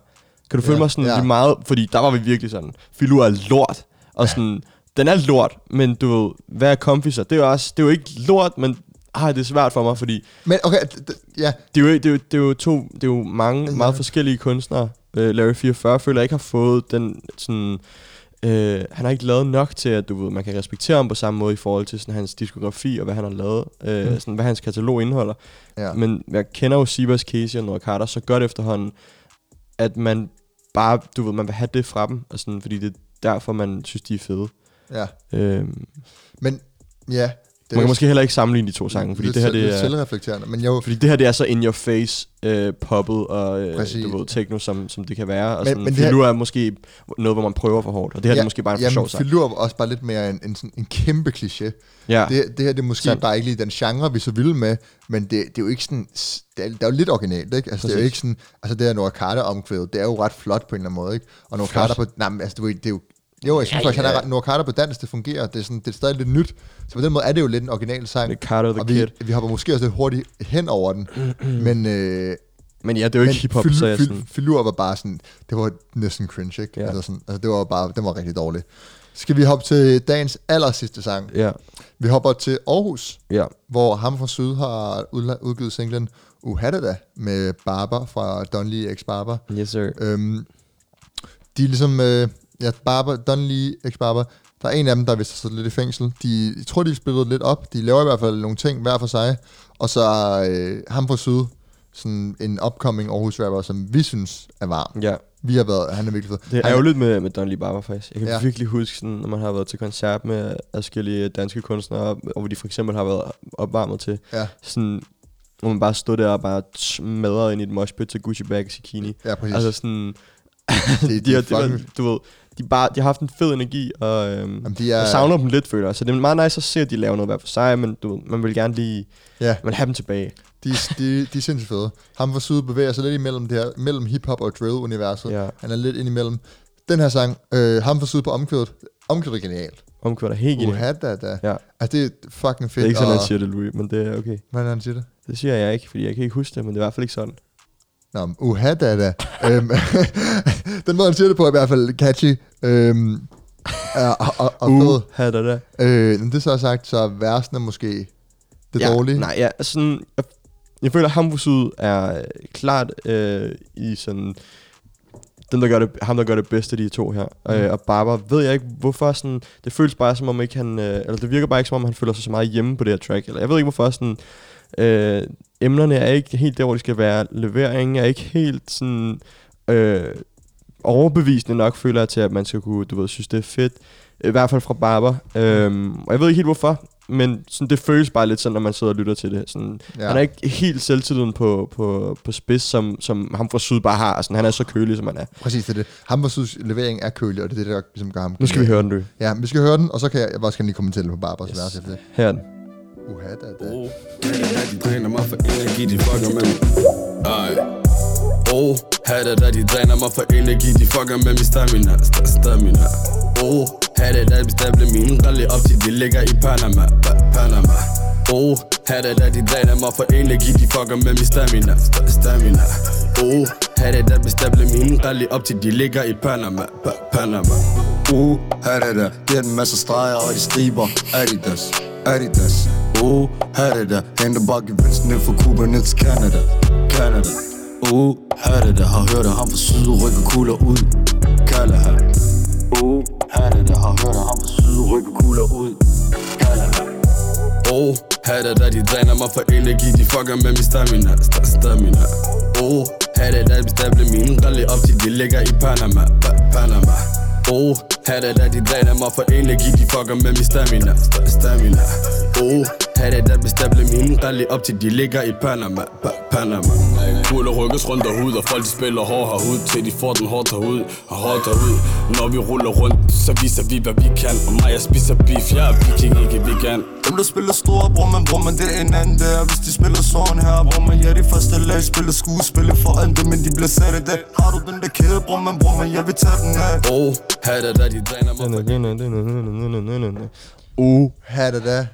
Kan du føle ja. mig sådan ja. meget, fordi der var vi virkelig sådan, Filur er lort, og sådan, ja. den er lort, men du ved, hvad er Comfy så? Det er jo, også, det er jo ikke lort, men Ej, det er svært for mig, fordi men okay, d- ja. det, er jo, det, er jo, det er jo to, det er jo mange ja. meget forskellige kunstnere. Øh, Larry fireogfyrre føler jeg ikke har fået den sådan, øh, han har ikke lavet nok til, at du ved, man kan respektere ham på samme måde i forhold til sådan, hans diskografi og hvad han har lavet, øh, mm. sådan, hvad hans katalog indeholder. Ja. Men jeg kender jo Sivas, Kesi og Noah Carter så godt efterhånden, at man bare, du ved, man vil have det fra dem, og sådan, fordi det er derfor man synes de er fede. Ja. Øh, men ja. Det man kan måske heller ikke sammenligne de to sange, fordi det her det er selvreflekterende, men jo fordi det her det er så in your face øh, poppet og øh, du ved techno som som det kan være, og men, sådan Filur er måske noget hvor man prøver for hårdt, og det her ja, det er måske bare en for sjov sang. Ja, Filur er også bare lidt mere en en, en kæmpe kliché. Ja. Det, det her det er måske sådan. bare ikke lige den genre vi så vilde med, men det, det er jo ikke sådan det er, det er jo lidt originalt, ikke? Altså præcis. Det er jo ikke sådan altså det her Noah Carter omkvædet, det er jo ret flot på en eller anden måde, ikke? Og Noah Carter på nej, men, altså det er jo, det er jo Jo, jeg synes ja, faktisk, ja. at Noah Carter på dansk, det fungerer. Det er, sådan, det er stadig lidt nyt. Så på den måde er det jo lidt en original sang. Carter, og vi, vi hopper måske også lidt hurtigt hen over den. men, øh, men ja, det er jo ikke hiphop, fil, så jeg fil, sådan... Filur var bare sådan... Det var næsten cringe, ikke? Ja. Altså sådan, altså det var bare... Den var rigtig dårlig. Skal vi hoppe til dagens aller sidste sang? Ja. Vi hopper til Aarhus, ja, hvor Ham Fra Syd har udgivet singlen Uha da da med Barber fra Don Ley x Barber. Yes, sir. Øhm, de er ligesom, øh, ja, Barber, Don Ley x Barber, der er en af dem, der vist har siddet lidt i fængsel. De, jeg tror, de er splittet lidt op. De laver i hvert fald nogle ting hver for sig. Og så øh, Ham Fra Syd, sådan en upcoming Aarhus-rapper, som vi synes er varm. Ja. Vi har været, han er virkelig fed. Det er jo lidt med, med Don Ley Barber faktisk. Jeg kan ja. virkelig huske, sådan, når man har været til koncert med forskellige danske kunstnere, hvor de for eksempel har været opvarmet til, ja, sådan, hvor man bare stod der og bare smadrede ind i et moshpit til Gucci bag og zucchini. Ja, præcis. Altså sådan, det, de, har, det var, du ved, de, bare, de har haft en fed energi, og øhm, jamen, de er, jeg savner dem lidt, føler jeg. Så det er meget nice at se, at de laver noget hver for sig, men du ved, man vil gerne lige, ja, man vil have dem tilbage. De, de, de er sindssygt fede. Ham Fra Syd bevæger sig lidt imellem det her, mellem hip-hop og drill-universet. Ja. Han er lidt ind imellem. Den her sang, øh, Ham Fra Syd på omkødet, omkødet er genialt. Omkødet er helt genialt. Uha da da. Ja. Altså, det er fucking fedt. Det er ikke sådan, og han siger det, Louis, men det er okay. Hvad er han siger det? Det siger jeg ikke, fordi jeg kan ikke huske det, men det er i hvert fald ikke sådan. Nå, men uha da da. Den måde, han siger det på, er i hvert fald catchy. Øhm, og, og, og, og uha da da. Øh, men det så sagt, så er versene måske det ja, dårlige. Nej, ja, sådan, jeg, jeg føler, at Ham Fra Syd er klart øh, i sådan, dem, der gør det, ham, der gør det bedste, de to her. Mm. Øh, og Barber, ved jeg ikke, hvorfor sådan, det føles bare som om ikke han, øh, eller det virker bare ikke som om, han føler sig så meget hjemme på det her track. Eller jeg ved ikke, hvorfor sådan, øh, emnerne er ikke helt der, hvor de skal være. Leveringen er ikke helt sådan øh, overbevisende nok, føler jeg, til at man skal kunne, du ved, synes det er fedt. I hvert fald fra Barber. Øh, og jeg ved ikke helt, hvorfor. Men sådan, det føles bare lidt sådan, når man sidder og lytter til det. Sådan, ja. Han er ikke helt selvtilliden på, på, på spids, som, som Ham Fra Syd bare har. Sådan, han er så kølig, som han er. Præcis, det er det. Ham Fra Syds levering er kølig, og det er det, der ligesom gør ham. Nu skal vi høre den, du. Ja, vi skal høre den, og så kan jeg, jeg bare skal lige kommentere lidt på Barbers yes. vers efter det. Her er den. Uha da da. Uha da da, de dræner mig for energi, de fucker med min stamina, stamina. Uha da da, hvis der blev mine rally op til, de ligger i Panama, Panama. Uha da da, de dræner mig for energi, de fucker med min stamina, stamina. Uha da da, hvis der blev mine rally op til, de ligger i Panama, Panama. Uha da da, de har en masse streger, og de striber Adidas, Adidas. Uha da da, henter bare gevinsten ned fra Cuba ned til Canada, Canada. Uh, hørte det, har hørt ham fra syd, rykker kugler ud, kalder han. Uh, hørte det, har hørt ham fra syd, rykker kugler ud, kalder han. Uh, hørte det, de dræner mig for energi, de fucker med min stamina, stamina. Uh, hørte det, hvis der blev mine rally op til, de ligger i Panama, Panama. Uh, hørte det, de dræner mig for energi, de fucker med min stamina, stamina. Uh, hørte det, hvis der blev mine rally op til, de ligger i Panama, Panama. Kugler rykkes rundt af hud, og folk de spiller hård herud, til de får den hårdt herud, og hårdt herud. Når vi ruller rundt, så viser vi hvad vi kan, og mig jeg spiser beef, jeg er viking, ikke vegan. Dem der spiller store, bror man, bror man, det er en anden der. Hvis de spiller sådan her, bror man, ja de første lag spiller skuespiller foran dem, men de bliver sat i dag. Har du den der kæde, bror man, bror man, jeg vil tage den af. Oh, had it, de dræner mig. Oh, had it, da.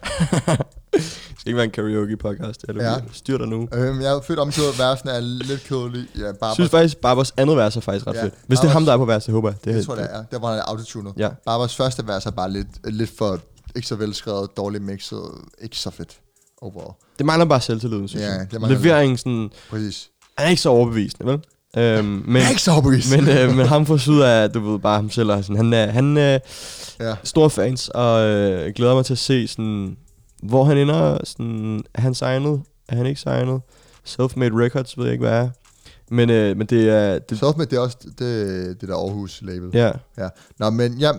Det skal ikke være en karaoke-podcast, eller ja. Styr dig nu. Øhm, jeg er født om til, at versen er lidt kedelig. Jeg ja, synes faktisk, Barbers andet vers er faktisk ret ja, fedt. Hvis Barbers, det er ham, der er på vers, det håber jeg. Det, det tror jeg, det er. Der var han autotunet. Ja. Barbers første vers er bare lidt, lidt for ikke så velskrevet, dårligt mixet, ikke så fedt overall. Det mangler bare selvtilliden, synes jeg. Ja, leveringen sådan, præcis. Er ikke så overbevisende, vel? Øhm, men, ikke så overbevisende. Men, øh, men ham fra syd er, du ved, bare ham selv. Og sådan, han er han, øh, ja. Stor fans, og øh, glæder mig til at se sådan... Hvor han ender, sådan, er han signet? Er han ikke signet? Selfmade Records, ved jeg ikke, hvad er. Men, øh, men det er... Det Selfmade, det er også det, det der Aarhus-label. Ja. Ja. Nå, men ja,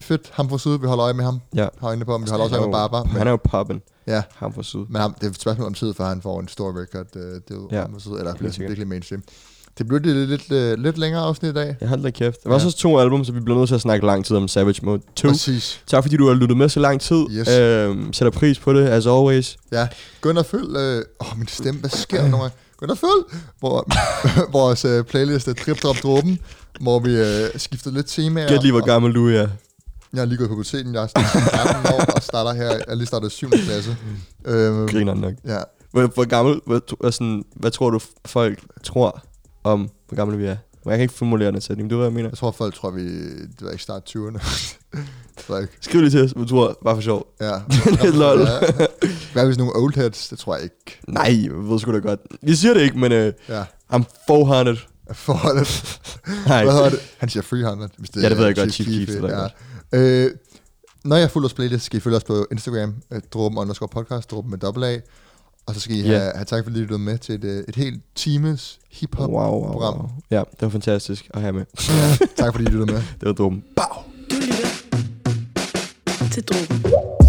fedt. Ham fra syd, vi holder øje med ham. Ja. Har øjne på ham. Vi holder også øje med Barber. Han er jo poppen. Ja. Ham fra syd. Men ham, det er et spørgsmål om tid, for han får en stor record. Det er jo ja. Ham fra syd, eller det er virkelig mainstream. Det blev lidt, lidt, lidt, lidt længere afsnit i dag. Jeg holdt da kæft. Der var ja. Også to album, så vi blev nødt til at snakke lang tid om Savage Mode to. Præcis. Tak fordi du har lyttet med så lang tid. Yes. Øhm, sætter pris på det, as always. Ja. Gå ind og følg... Åh, øh... oh, min stemme. Hvad sker der nu? Gå ind og følg hvor, vores øh, playlist er Drip, Drop, Dråben, hvor vi øh, skiftede lidt temaer. Gæt lige, hvor gammel du er. Jeg har lige gået på puberteten. Jeg er atten år og starter her. Jeg har lige startet syvende klasse. Øhm, Griner nok. Ja. Hvor, hvor gammel... Hvor, sådan, hvad tror du, folk tror... om, hvor gamle vi er. Jeg kan ikke formulere den sætning, du ved, hvad jeg mener. Jeg tror, folk tror, vi det var ikke start tyverne. Skriv lige til os, du tror, bare for sjov. Ja. Det er lol. Ja. Hvad hvis nogle old heads? Det tror jeg ikke. Nej, jeg ved sgu da godt. Vi siger det ikke, men øh, ja. I'm four hundred. four hundred? Nej. Hvad hedder det? Han siger three hundred. Hvis det ja, det ved jeg godt. Chief Keef. Ja. Øh, når jeg fulder os playlist, skal I følge os på Instagram. Dråben underscore podcast. Dråben med dobbelt A. Og så skal I yeah. have, have tak, fordi I lyttede med til et, et helt times hiphop-program. Wow, wow, wow. Ja, det var fantastisk at have med. Ja, tak, fordi I lyttede med. Det var Dråben. Bow! Du lytter til Dråben.